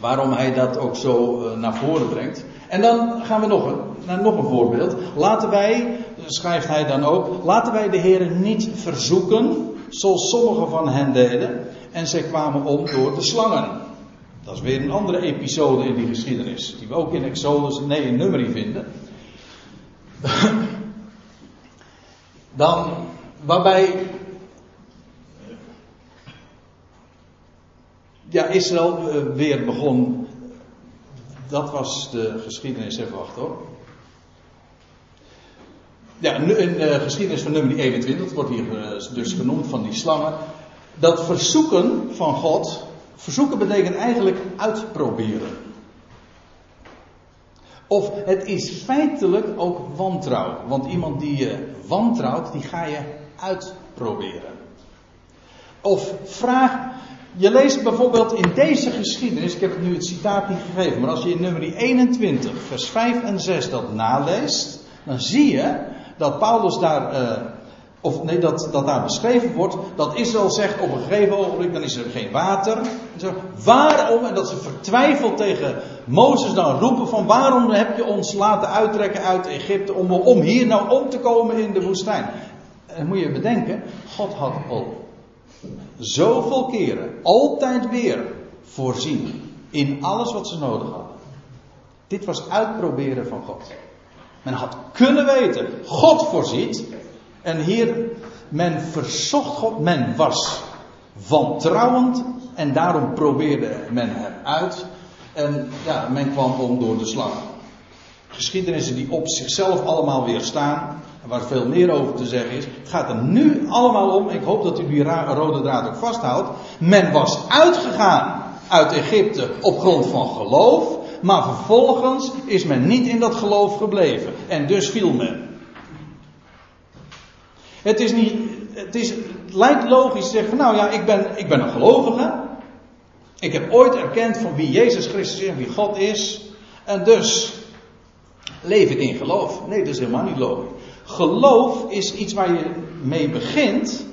Waarom hij dat ook zo uh, naar voren brengt. En dan gaan we nog een, naar nog een voorbeeld. Laten wij, schrijft hij dan ook, laten wij de Here niet verzoeken, zoals sommigen van hen deden. En zij kwamen om door de slangen. Dat is weer een andere episode in die geschiedenis. Die we ook in Exodus, nee in Nummeri vinden. Dan, waarbij... Ja, Israël weer begon. Dat was de geschiedenis, even wachten hoor. Ja, in de geschiedenis van nummer eenentwintig, dat wordt hier dus genoemd van die slangen. Dat verzoeken van God, verzoeken betekent eigenlijk uitproberen. Of het is feitelijk ook wantrouw. Want iemand die je wantrouwt, die ga je uitproberen. Of vraag... Je leest bijvoorbeeld in deze geschiedenis, ik heb nu het citaat niet gegeven, maar als je in Nummeri eenentwintig, vers vijf en zes dat naleest, dan zie je dat Paulus daar, uh, of nee, dat, dat daar beschreven wordt, dat Israël zegt op een gegeven ogenblik, dan is er geen water. En zo, waarom, en dat ze vertwijfeld tegen Mozes dan roepen van, waarom heb je ons laten uittrekken uit Egypte om, om hier nou om te komen in de woestijn? En moet je bedenken, God had al zoveel keren, altijd weer voorzien in alles wat ze nodig hadden. Dit was uitproberen van God. Men had kunnen weten, God voorziet. En hier, men verzocht God, men was wantrouwend en daarom probeerde men eruit. En ja, men kwam om door de slang. Geschiedenissen die op zichzelf allemaal weer staan, waar veel meer over te zeggen is. Het gaat er nu allemaal om. Ik hoop dat u die rode draad ook vasthoudt. Men was uitgegaan uit Egypte op grond van geloof. Maar vervolgens is men niet in dat geloof gebleven. En dus viel men. Het is niet... Het, is, het lijkt logisch te zeggen van, nou ja, ik ben, ik ben een gelovige. Ik heb ooit erkend van wie Jezus Christus is en wie God is. En dus leef ik in geloof. Nee, dat is helemaal niet logisch. Geloof is iets waar je mee begint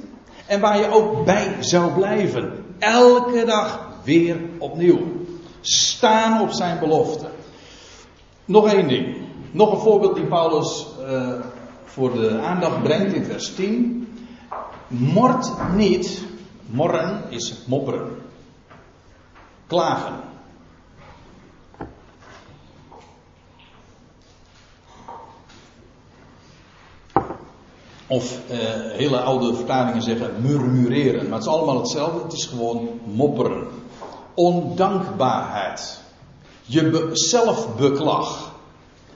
en waar je ook bij zou blijven. Elke dag weer opnieuw. Staan op zijn belofte. Nog één ding. Nog een voorbeeld die Paulus uh, voor de aandacht brengt in vers tien. Mord niet. Morren is mopperen. Klagen. Of eh, hele oude vertalingen zeggen murmureren. Maar het is allemaal hetzelfde. Het is gewoon mopperen. Ondankbaarheid. Je be- zelfbeklag.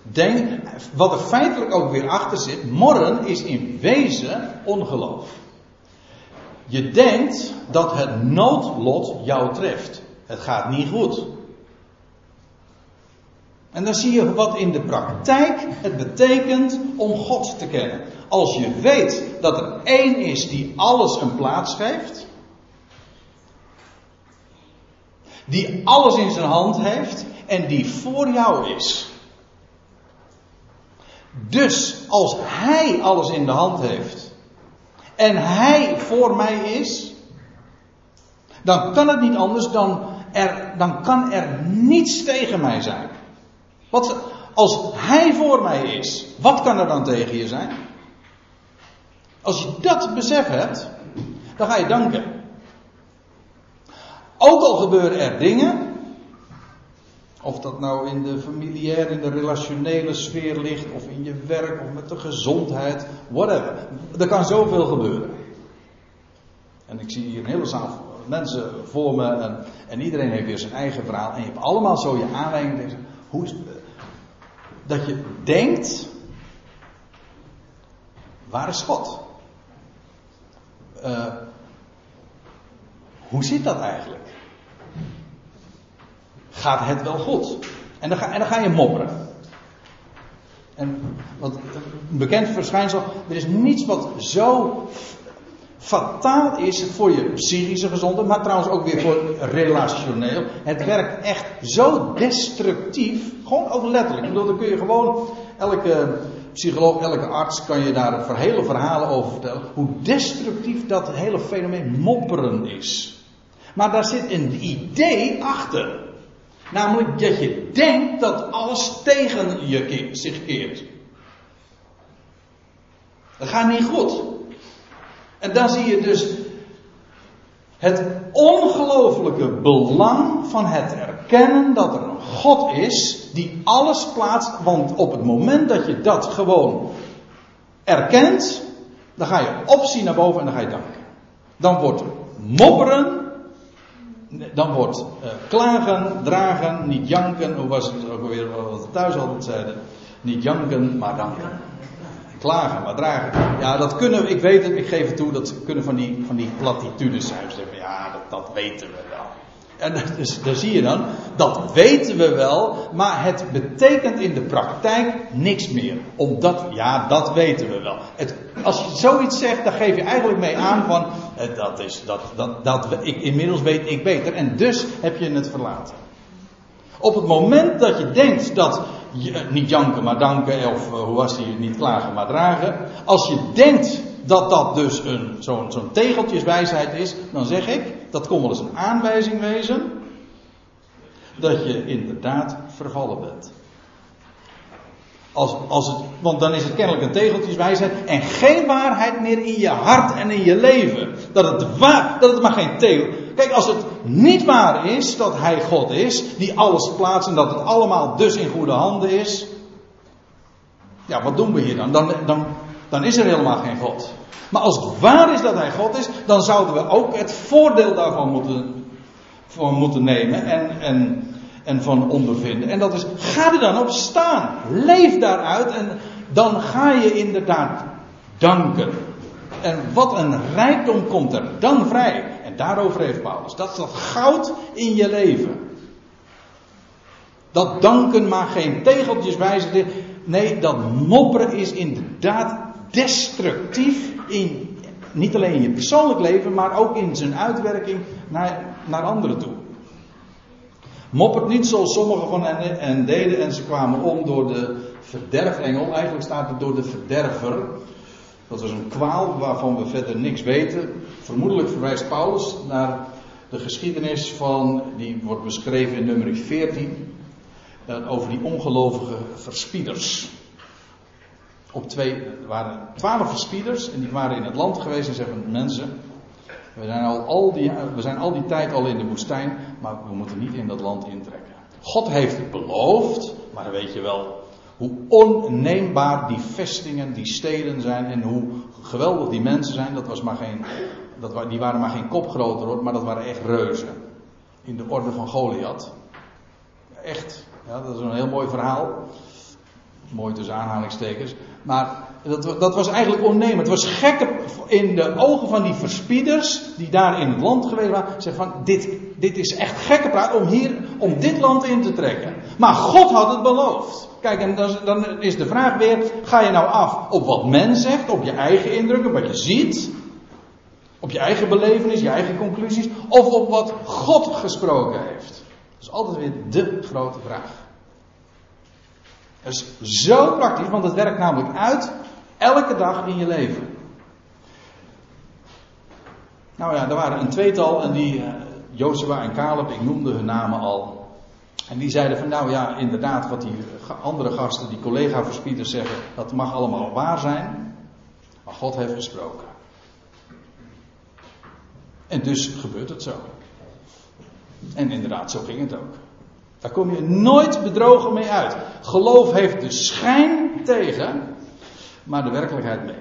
Denk, wat er feitelijk ook weer achter zit. Morren is in wezen ongeloof. Je denkt dat het noodlot jou treft. Het gaat niet goed. En dan zie je wat in de praktijk het betekent om God te kennen. Als je weet dat er één is die alles een plaats geeft. Die alles in zijn hand heeft. En die voor jou is. Dus als hij alles in de hand heeft. En hij voor mij is. Dan kan het niet anders dan er, dan kan er niets tegen mij zijn. Wat, als hij voor mij is. Wat kan er dan tegen je zijn? Als je dat besef hebt, dan ga je danken. Ook al gebeuren er dingen, of dat nou in de familiaire, in de relationele sfeer ligt, of in je werk, of met de gezondheid, whatever. Er kan zoveel gebeuren. En ik zie hier een hele zaal mensen voor me, en, en iedereen heeft weer zijn eigen verhaal, en je hebt allemaal zo je aanleiding, hoe is, dat je denkt, waar is God? Uh, hoe zit dat eigenlijk? Gaat het wel goed? En dan ga, en dan ga je mopperen. En wat een bekend verschijnsel, er is niets wat zo fataal is voor je psychische gezondheid, maar trouwens ook weer voor relationeel. Het werkt echt zo destructief, gewoon ook letterlijk. Ik bedoel, dan kun je gewoon, elke psycholoog, elke arts kan je daar hele verhalen over vertellen, hoe destructief dat hele fenomeen mopperen is. Maar daar zit een idee achter. Namelijk dat je denkt dat alles tegen je keert, zich keert. Dat gaat niet goed. En dan zie je dus het ongelooflijke belang van het erkennen dat er een God is die alles plaatst. Want op het moment dat je dat gewoon erkent, dan ga je opzien naar boven en dan ga je danken. Dan wordt mopperen. Dan wordt uh, klagen, dragen, niet janken. Hoe was het ook alweer wat we thuis altijd zeiden? Niet janken, maar danken. Klagen, maar dragen. Ja, dat kunnen we, ik weet het, ik geef het toe. Dat kunnen van die, van die platitudes zijn. Ja, dat, dat weten we wel. En dat is, daar zie je dan, dat weten we wel. Maar het betekent in de praktijk niks meer. Omdat, ja, dat weten we wel. Het, als je zoiets zegt, dan geef je eigenlijk mee aan van... Dat is, dat, dat, dat, ik, inmiddels weet ik beter. En dus heb je het verlaten. Op het moment dat je denkt dat... Je, niet janken maar danken. Of uh, hoe was die? Niet klagen maar dragen. Als je denkt dat dat dus een, zo'n, zo'n tegeltjeswijsheid is. Dan zeg ik, dat kon wel eens een aanwijzing wezen. Dat je inderdaad vervallen bent. Als, als het, want dan is het kennelijk een tegeltjeswijsheid. En geen waarheid meer in je hart en in je leven. Dat het, waar, dat het maar geen tegel... Kijk, als het niet waar is dat hij God is. Die alles plaatst en dat het allemaal dus in goede handen is. Ja, wat doen we hier dan? Dan, dan, dan is er helemaal geen God. Maar als het waar is dat hij God is. Dan zouden we ook het voordeel daarvan moeten, voor moeten nemen. En... en En van ondervinden. En dat is, ga er dan op staan. Leef daaruit. En dan ga je inderdaad danken. En wat een rijkdom komt er dan vrij. En daarover heeft Paulus. Dat is dat goud in je leven. Dat danken maar geen tegeltjeswijze. Nee, dat mopperen is inderdaad destructief. In, niet alleen in je persoonlijk leven. Maar ook in zijn uitwerking naar, naar anderen toe. Moppert niet zoals sommigen van hen en deden en ze kwamen om door de verderfengel. Eigenlijk staat het door de verderver. Dat is een kwaal waarvan we verder niks weten. Vermoedelijk verwijst Paulus naar de geschiedenis van, die wordt beschreven in Nummeri veertien, over die ongelovige verspieders. Op twee, er waren twaalf verspieders en die waren in het land geweest en zeiden mensen... We zijn al, al die, we zijn al die tijd al in de woestijn, maar we moeten niet in dat land intrekken. God heeft het beloofd, maar dan weet je wel hoe onneembaar die vestingen, die steden zijn en hoe geweldig die mensen zijn. Dat was maar geen, dat, die waren maar geen kop groter hoor, maar dat waren echt reuzen. In de orde van Goliath. Echt, ja, dat is een heel mooi verhaal. Mooi tussen aanhalingstekens. Maar dat, dat was eigenlijk onneembaar. Het was gek in de ogen van die verspieders. Die daar in het land geweest waren. Zeggen van dit, dit is echt gekke praat om hier, om dit land in te trekken. Maar God had het beloofd. Kijk, en dan, dan is de vraag weer. Ga je nou af op wat men zegt. Op je eigen indrukken. Wat je ziet. Op je eigen belevenis. Je eigen conclusies. Of op wat God gesproken heeft. Dat is altijd weer de grote vraag. Dat is zo praktisch, want het werkt namelijk uit elke dag in je leven. Nou ja, er waren een tweetal en die, Joshua en Kaleb, ik noemde hun namen al. En die zeiden van nou ja, inderdaad wat die andere gasten, die collega-verspieders zeggen, dat mag allemaal waar zijn. Maar God heeft gesproken. En dus gebeurt het zo. En inderdaad, zo ging het ook. Daar kom je nooit bedrogen mee uit. Geloof heeft de schijn tegen, maar de werkelijkheid mee.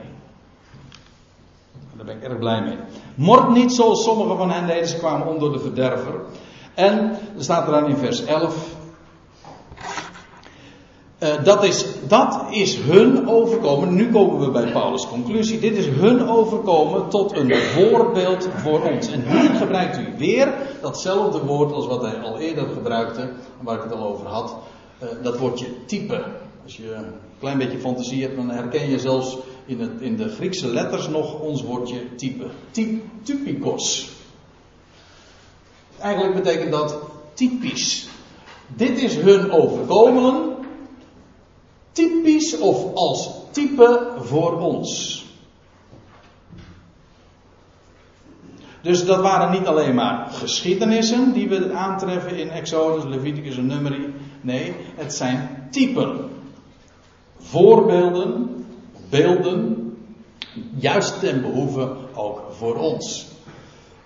Daar ben ik erg blij mee. Mord niet zoals sommigen van hen deden, ze kwamen om door de verderver. En, er staat er dan in vers elf. Uh, dat, is, dat is hun overkomen. Nu komen we bij Paulus' conclusie. Dit is hun overkomen tot een voorbeeld voor ons. En hier gebruikt u weer datzelfde woord als wat hij al eerder gebruikte. Waar ik het al over had. Uh, dat woordje type. Als je een klein beetje fantasie hebt, dan herken je zelfs in, het, in de Griekse letters nog ons woordje type. Ty, typikos. Eigenlijk betekent dat typisch. Dit is hun overkomen. Typisch of als type voor ons. Dus dat waren niet alleen maar geschiedenissen die we aantreffen in Exodus, Leviticus en Nummeri. Nee, het zijn typen. Voorbeelden, beelden, juist ten behoeve ook voor ons.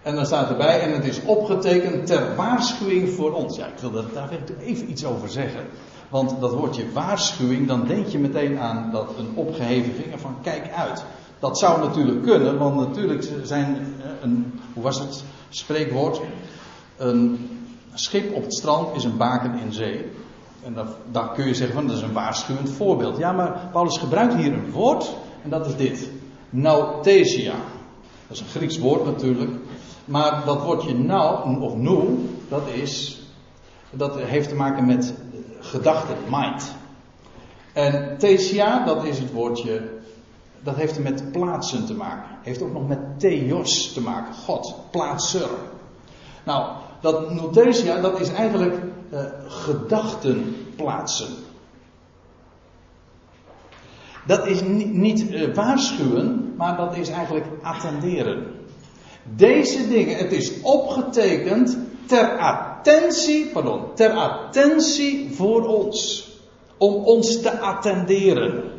En dan staat erbij, en het is opgetekend ter waarschuwing voor ons. Ja, ik wil er, daar even iets over zeggen. Want dat woordje waarschuwing, dan denk je meteen aan dat een opgeheven vinger van kijk uit. Dat zou natuurlijk kunnen, want natuurlijk zijn, een, hoe was het spreekwoord? Een schip op het strand is een baken in zee. En dat, daar kun je zeggen van dat is een waarschuwend voorbeeld. Ja, maar Paulus gebruikt hier een woord en dat is dit. Nauthesia. Dat is een Grieks woord natuurlijk. Maar dat woordje nou of nou, dat is, dat heeft te maken met gedachte, mind. En thesia, dat is het woordje, dat heeft met plaatsen te maken. Heeft ook nog met theos te maken. God, plaatser. Nou, dat nothesia, dat is eigenlijk uh, gedachten plaatsen. Dat is niet, niet uh, waarschuwen, maar dat is eigenlijk attenderen. Deze dingen, het is opgetekend ter attentie, pardon, ter attentie voor ons. Om ons te attenderen.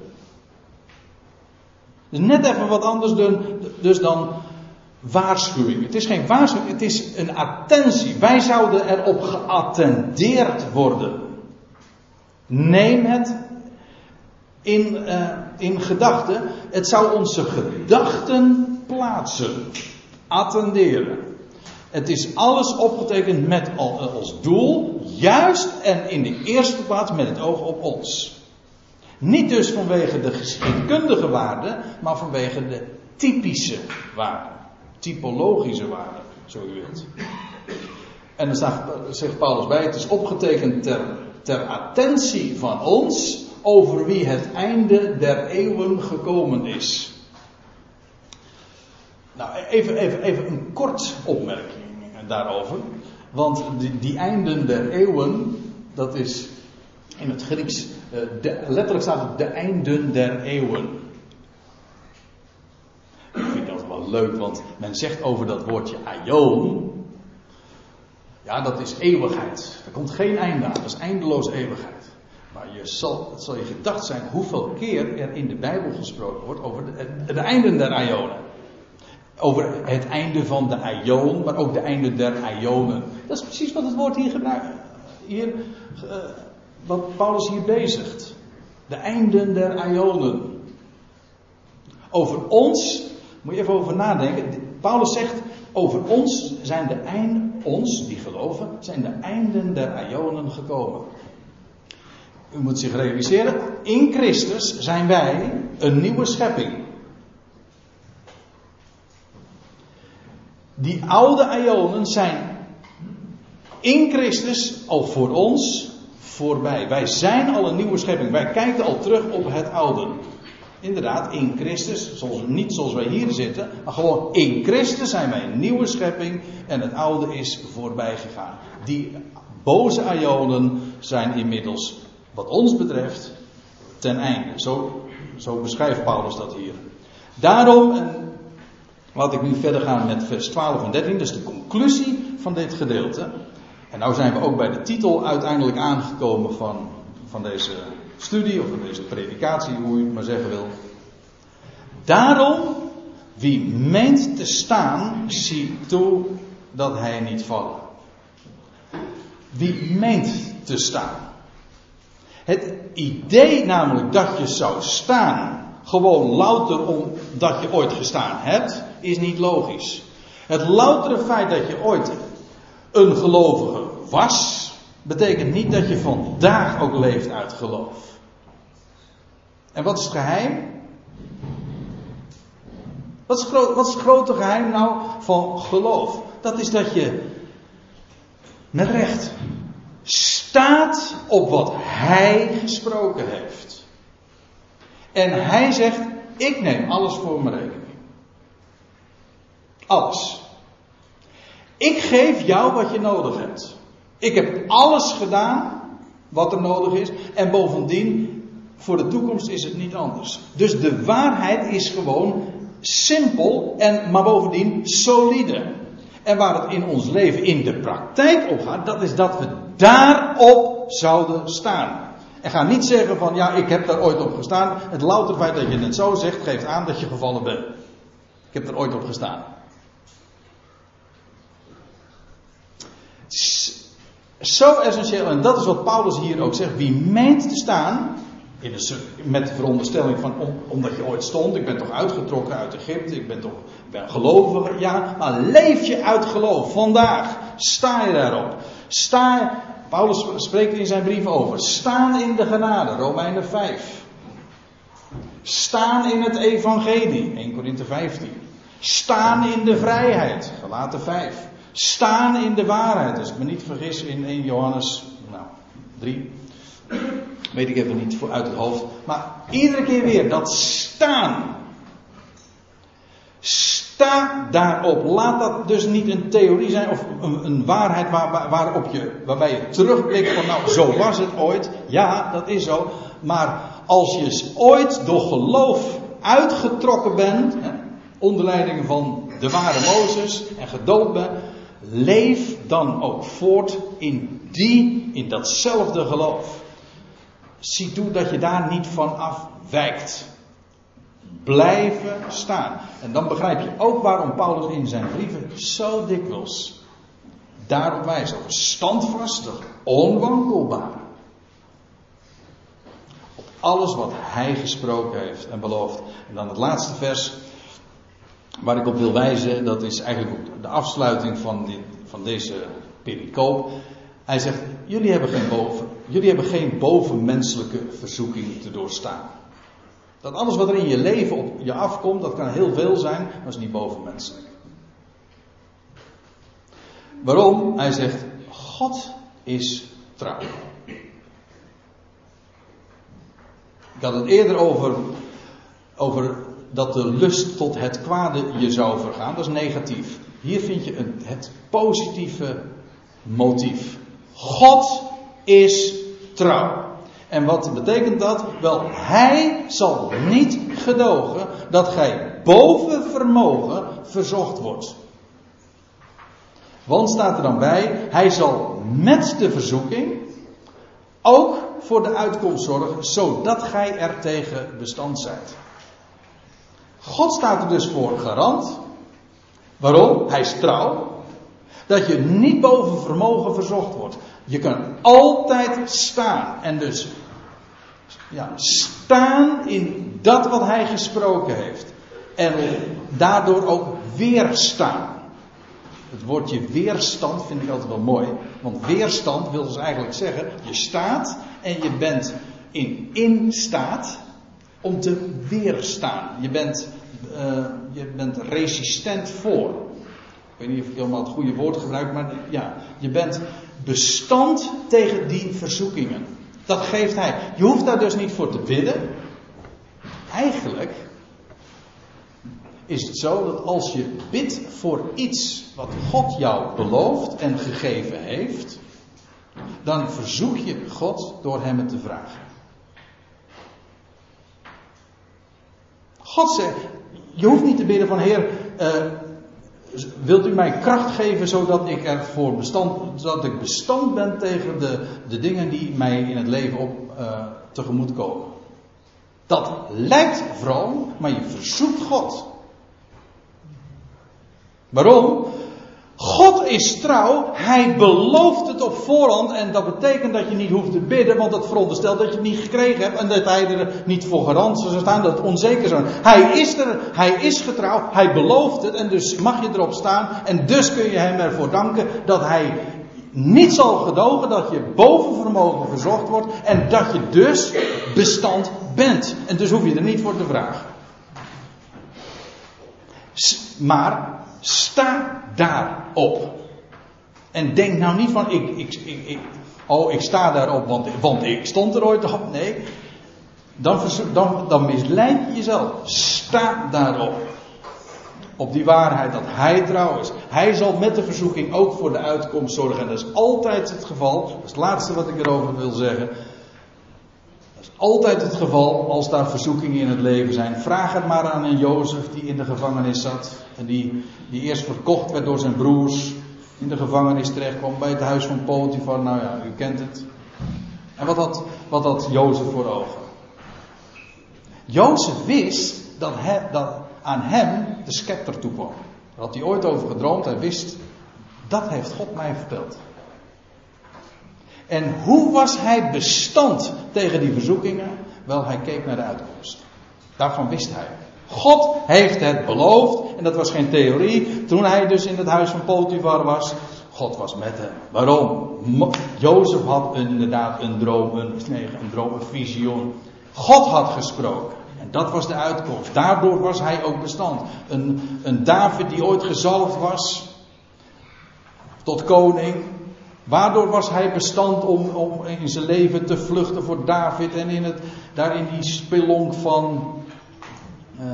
Dus net even wat anders dan, dus dan waarschuwing. Het is geen waarschuwing, het is een attentie. Wij zouden erop geattendeerd worden. Neem het in, uh, in gedachten. Het zou onze gedachten plaatsen. Attenderen. Het is alles opgetekend met als doel, juist en in de eerste plaats met het oog op ons. Niet dus vanwege de geschiedkundige waarde, maar vanwege de typische waarde. Typologische waarde, zo u wilt. En dan staat, zegt Paulus bij, het is opgetekend ter, ter attentie van ons, over wie het einde der eeuwen gekomen is. Nou, even, even, even een kort opmerking daarover. Want die, die einden der eeuwen, dat is in het Grieks, de, letterlijk staat het de einden der eeuwen. Ik vind dat wel leuk, want men zegt over dat woordje aion. Ja, dat is eeuwigheid. Er komt geen einde aan, dat is eindeloze eeuwigheid. Maar je zal, het zal je gedacht zijn hoeveel keer er in de Bijbel gesproken wordt over de, de einden der aionen. Over het einde van de aion, maar ook de einde der aionen. Dat is precies wat het woord hier gebruikt. Hier, uh, wat Paulus hier bezigt. De einden der aionen. Over ons, moet je even over nadenken. Paulus zegt, over ons zijn de einden, ons die geloven, zijn de einden der aionen gekomen. U moet zich realiseren, in Christus zijn wij een nieuwe schepping. Die oude aionen zijn in Christus al voor ons voorbij. Wij zijn al een nieuwe schepping. Wij kijken al terug op het oude. Inderdaad, in Christus, zoals, niet zoals wij hier zitten, maar gewoon in Christus zijn wij een nieuwe schepping en het oude is voorbij gegaan. Die boze aionen zijn inmiddels, wat ons betreft, ten einde. Zo, zo beschrijft Paulus dat hier. Daarom... Laat ik nu verder gaan met vers twaalf en dertien. Dat is de conclusie van dit gedeelte. En nou zijn we ook bij de titel uiteindelijk aangekomen van, van deze studie. Of van deze predicatie, hoe je het maar zeggen wil. Daarom, wie meent te staan, zie toe dat hij niet vallen. Wie meent te staan. Het idee namelijk dat je zou staan... gewoon louter omdat je ooit gestaan hebt, is niet logisch. Het loutere feit dat je ooit een gelovige was, betekent niet dat je vandaag ook leeft uit geloof. En wat is het geheim? Wat is, gro- wat is het grote geheim nou van geloof? Dat is dat je met recht staat op wat Hij gesproken heeft. En Hij zegt, ik neem alles voor mijn rekening. Alles. Ik geef jou wat je nodig hebt. Ik heb alles gedaan wat er nodig is. En bovendien, voor de toekomst is het niet anders. Dus de waarheid is gewoon simpel, en, maar bovendien solide. En waar het in ons leven in de praktijk op gaat, dat is dat we daarop zouden staan. En ga niet zeggen van, ja, ik heb daar ooit op gestaan. Het louter feit dat je het zo zegt, geeft aan dat je gevallen bent. Ik heb er ooit op gestaan. Zo essentieel, en dat is wat Paulus hier ook zegt. Wie meent te staan, in de, met de veronderstelling van, om, omdat je ooit stond, ik ben toch uitgetrokken uit Egypte, ik ben toch ik ben gelovig, ja, maar leef je uit geloof, vandaag, sta je daarop. Sta, Paulus spreekt in zijn brief over, staan in de genade, Romeinen vijf. Staan in het evangelie, eerste Korinthe vijftien. Staan in de vrijheid, Galaten vijf. Staan in de waarheid, als ik me niet vergis in eerste Johannes nou, drie. Weet ik even niet uit het hoofd. Maar iedere keer weer dat staan. Sta daarop. Laat dat dus niet een theorie zijn of een, een waarheid waar, waar, waarop je, waarbij je terugblikt van nou zo was het ooit. Ja, dat is zo. Maar als je ooit door geloof uitgetrokken bent, hè, onder leiding van de ware Mozes en gedoopt bent, leef dan ook voort in die, in datzelfde geloof. Zie toe dat je daar niet van afwijkt. Blijven staan. En dan begrijp je ook waarom Paulus in zijn brieven zo dikwijls daarop wijst. Over standvastig, onwankelbaar. Op alles wat hij gesproken heeft en beloofd. En dan het laatste vers waar ik op wil wijzen. Dat is eigenlijk de afsluiting van, dit, van deze pericoop. Hij zegt, jullie hebben geen boven. Jullie hebben geen bovenmenselijke verzoeking te doorstaan. Dat alles wat er in je leven op je afkomt, dat kan heel veel zijn, maar is niet bovenmenselijk. Waarom? Hij zegt, God is trouw. Ik had het eerder over, over dat de lust tot het kwade je zou vergaan. Dat is negatief. Hier vind je een, het positieve motief. God is trouw. En wat betekent dat? Wel, hij zal niet gedogen dat gij boven vermogen verzocht wordt. Want staat er dan bij, hij zal met de verzoeking ook voor de uitkomst zorgen, zodat gij er tegen bestand zijt. God staat er dus voor garant. Waarom? Hij is trouw. Dat je niet boven vermogen verzocht wordt. Je kan altijd staan. En dus ja, staan in dat wat hij gesproken heeft. En daardoor ook weerstaan. Het woordje weerstand vind ik altijd wel mooi. Want weerstand wil dus eigenlijk zeggen, je staat en je bent in, in staat om te weerstaan. Je bent, uh, je bent resistent voor. Ik weet niet of ik helemaal het goede woord gebruik, maar ja, je bent bestand tegen die verzoekingen. Dat geeft hij. Je hoeft daar dus niet voor te bidden. Eigenlijk is het zo dat als je bidt voor iets wat God jou belooft en gegeven heeft, dan verzoek je God door hem het te vragen. God zegt, je hoeft niet te bidden van Heer, uh, wilt u mij kracht geven zodat ik ervoor bestand, zodat ik bestand ben tegen de, de dingen die mij in het leven op uh, tegemoet komen. Dat lijkt vroom, maar je verzoekt God. Waarom? God is trouw, hij belooft het op voorhand en dat betekent dat je niet hoeft te bidden, want dat veronderstelt dat je het niet gekregen hebt en dat hij er niet voor garant zou staan, dat het onzeker zou zijn. Hij is er, hij is getrouw, hij belooft het en dus mag je erop staan en dus kun je hem ervoor danken dat hij niet zal gedogen, dat je boven vermogen verzocht wordt en dat je dus bestand bent. En dus hoef je er niet voor te vragen. Maar sta daarop. En denk nou niet van, ik, ik, ik, ik, oh, ik sta daarop, want, want ik stond er ooit op. Nee, dan, dan, dan misleid je jezelf. Sta daarop. Op die waarheid dat hij trouw is. Hij zal met de verzoeking ook voor de uitkomst zorgen. En dat is altijd het geval. Dat is het laatste wat ik erover wil zeggen. Dat is altijd het geval als daar verzoekingen in het leven zijn. Vraag het maar aan een Jozef die in de gevangenis zat. En die, die eerst verkocht werd door zijn broers. In de gevangenis terecht kwam bij het huis van Potifar. Nou ja, u kent het. En wat had, wat had Jozef voor ogen? Jozef wist dat hij... Dat aan hem de scepter toekwam. Daar had hij ooit over gedroomd. Hij wist, dat heeft God mij verteld. En hoe was hij bestand tegen die verzoekingen? Wel, hij keek naar de uitkomst. Daarvan wist hij. God heeft het beloofd. En dat was geen theorie. Toen hij dus in het huis van Potifar was. God was met hem. Waarom? Jozef had inderdaad een droom. Een, nee, een droom, een visioen. God had gesproken. En dat was de uitkomst. Daardoor was hij ook bestand. Een, een David die ooit gezalfd was. Tot koning. Waardoor was hij bestand om, om in zijn leven te vluchten voor David. En in het, daar in die spelonk van uh,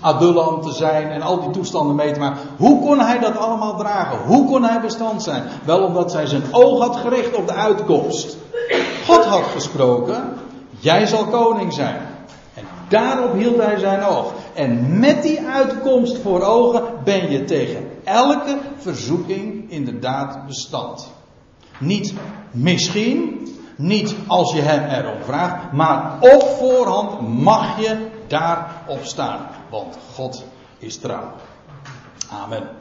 Adullam te zijn. En al die toestanden mee te maken. Hoe kon hij dat allemaal dragen? Hoe kon hij bestand zijn? Wel omdat hij zijn oog had gericht op de uitkomst. God had gesproken. Jij zal koning zijn. Daarop hield hij zijn oog. En met die uitkomst voor ogen ben je tegen elke verzoeking inderdaad bestand. Niet misschien, niet als je hem erom vraagt, maar op voorhand mag je daarop staan. Want God is trouw. Amen.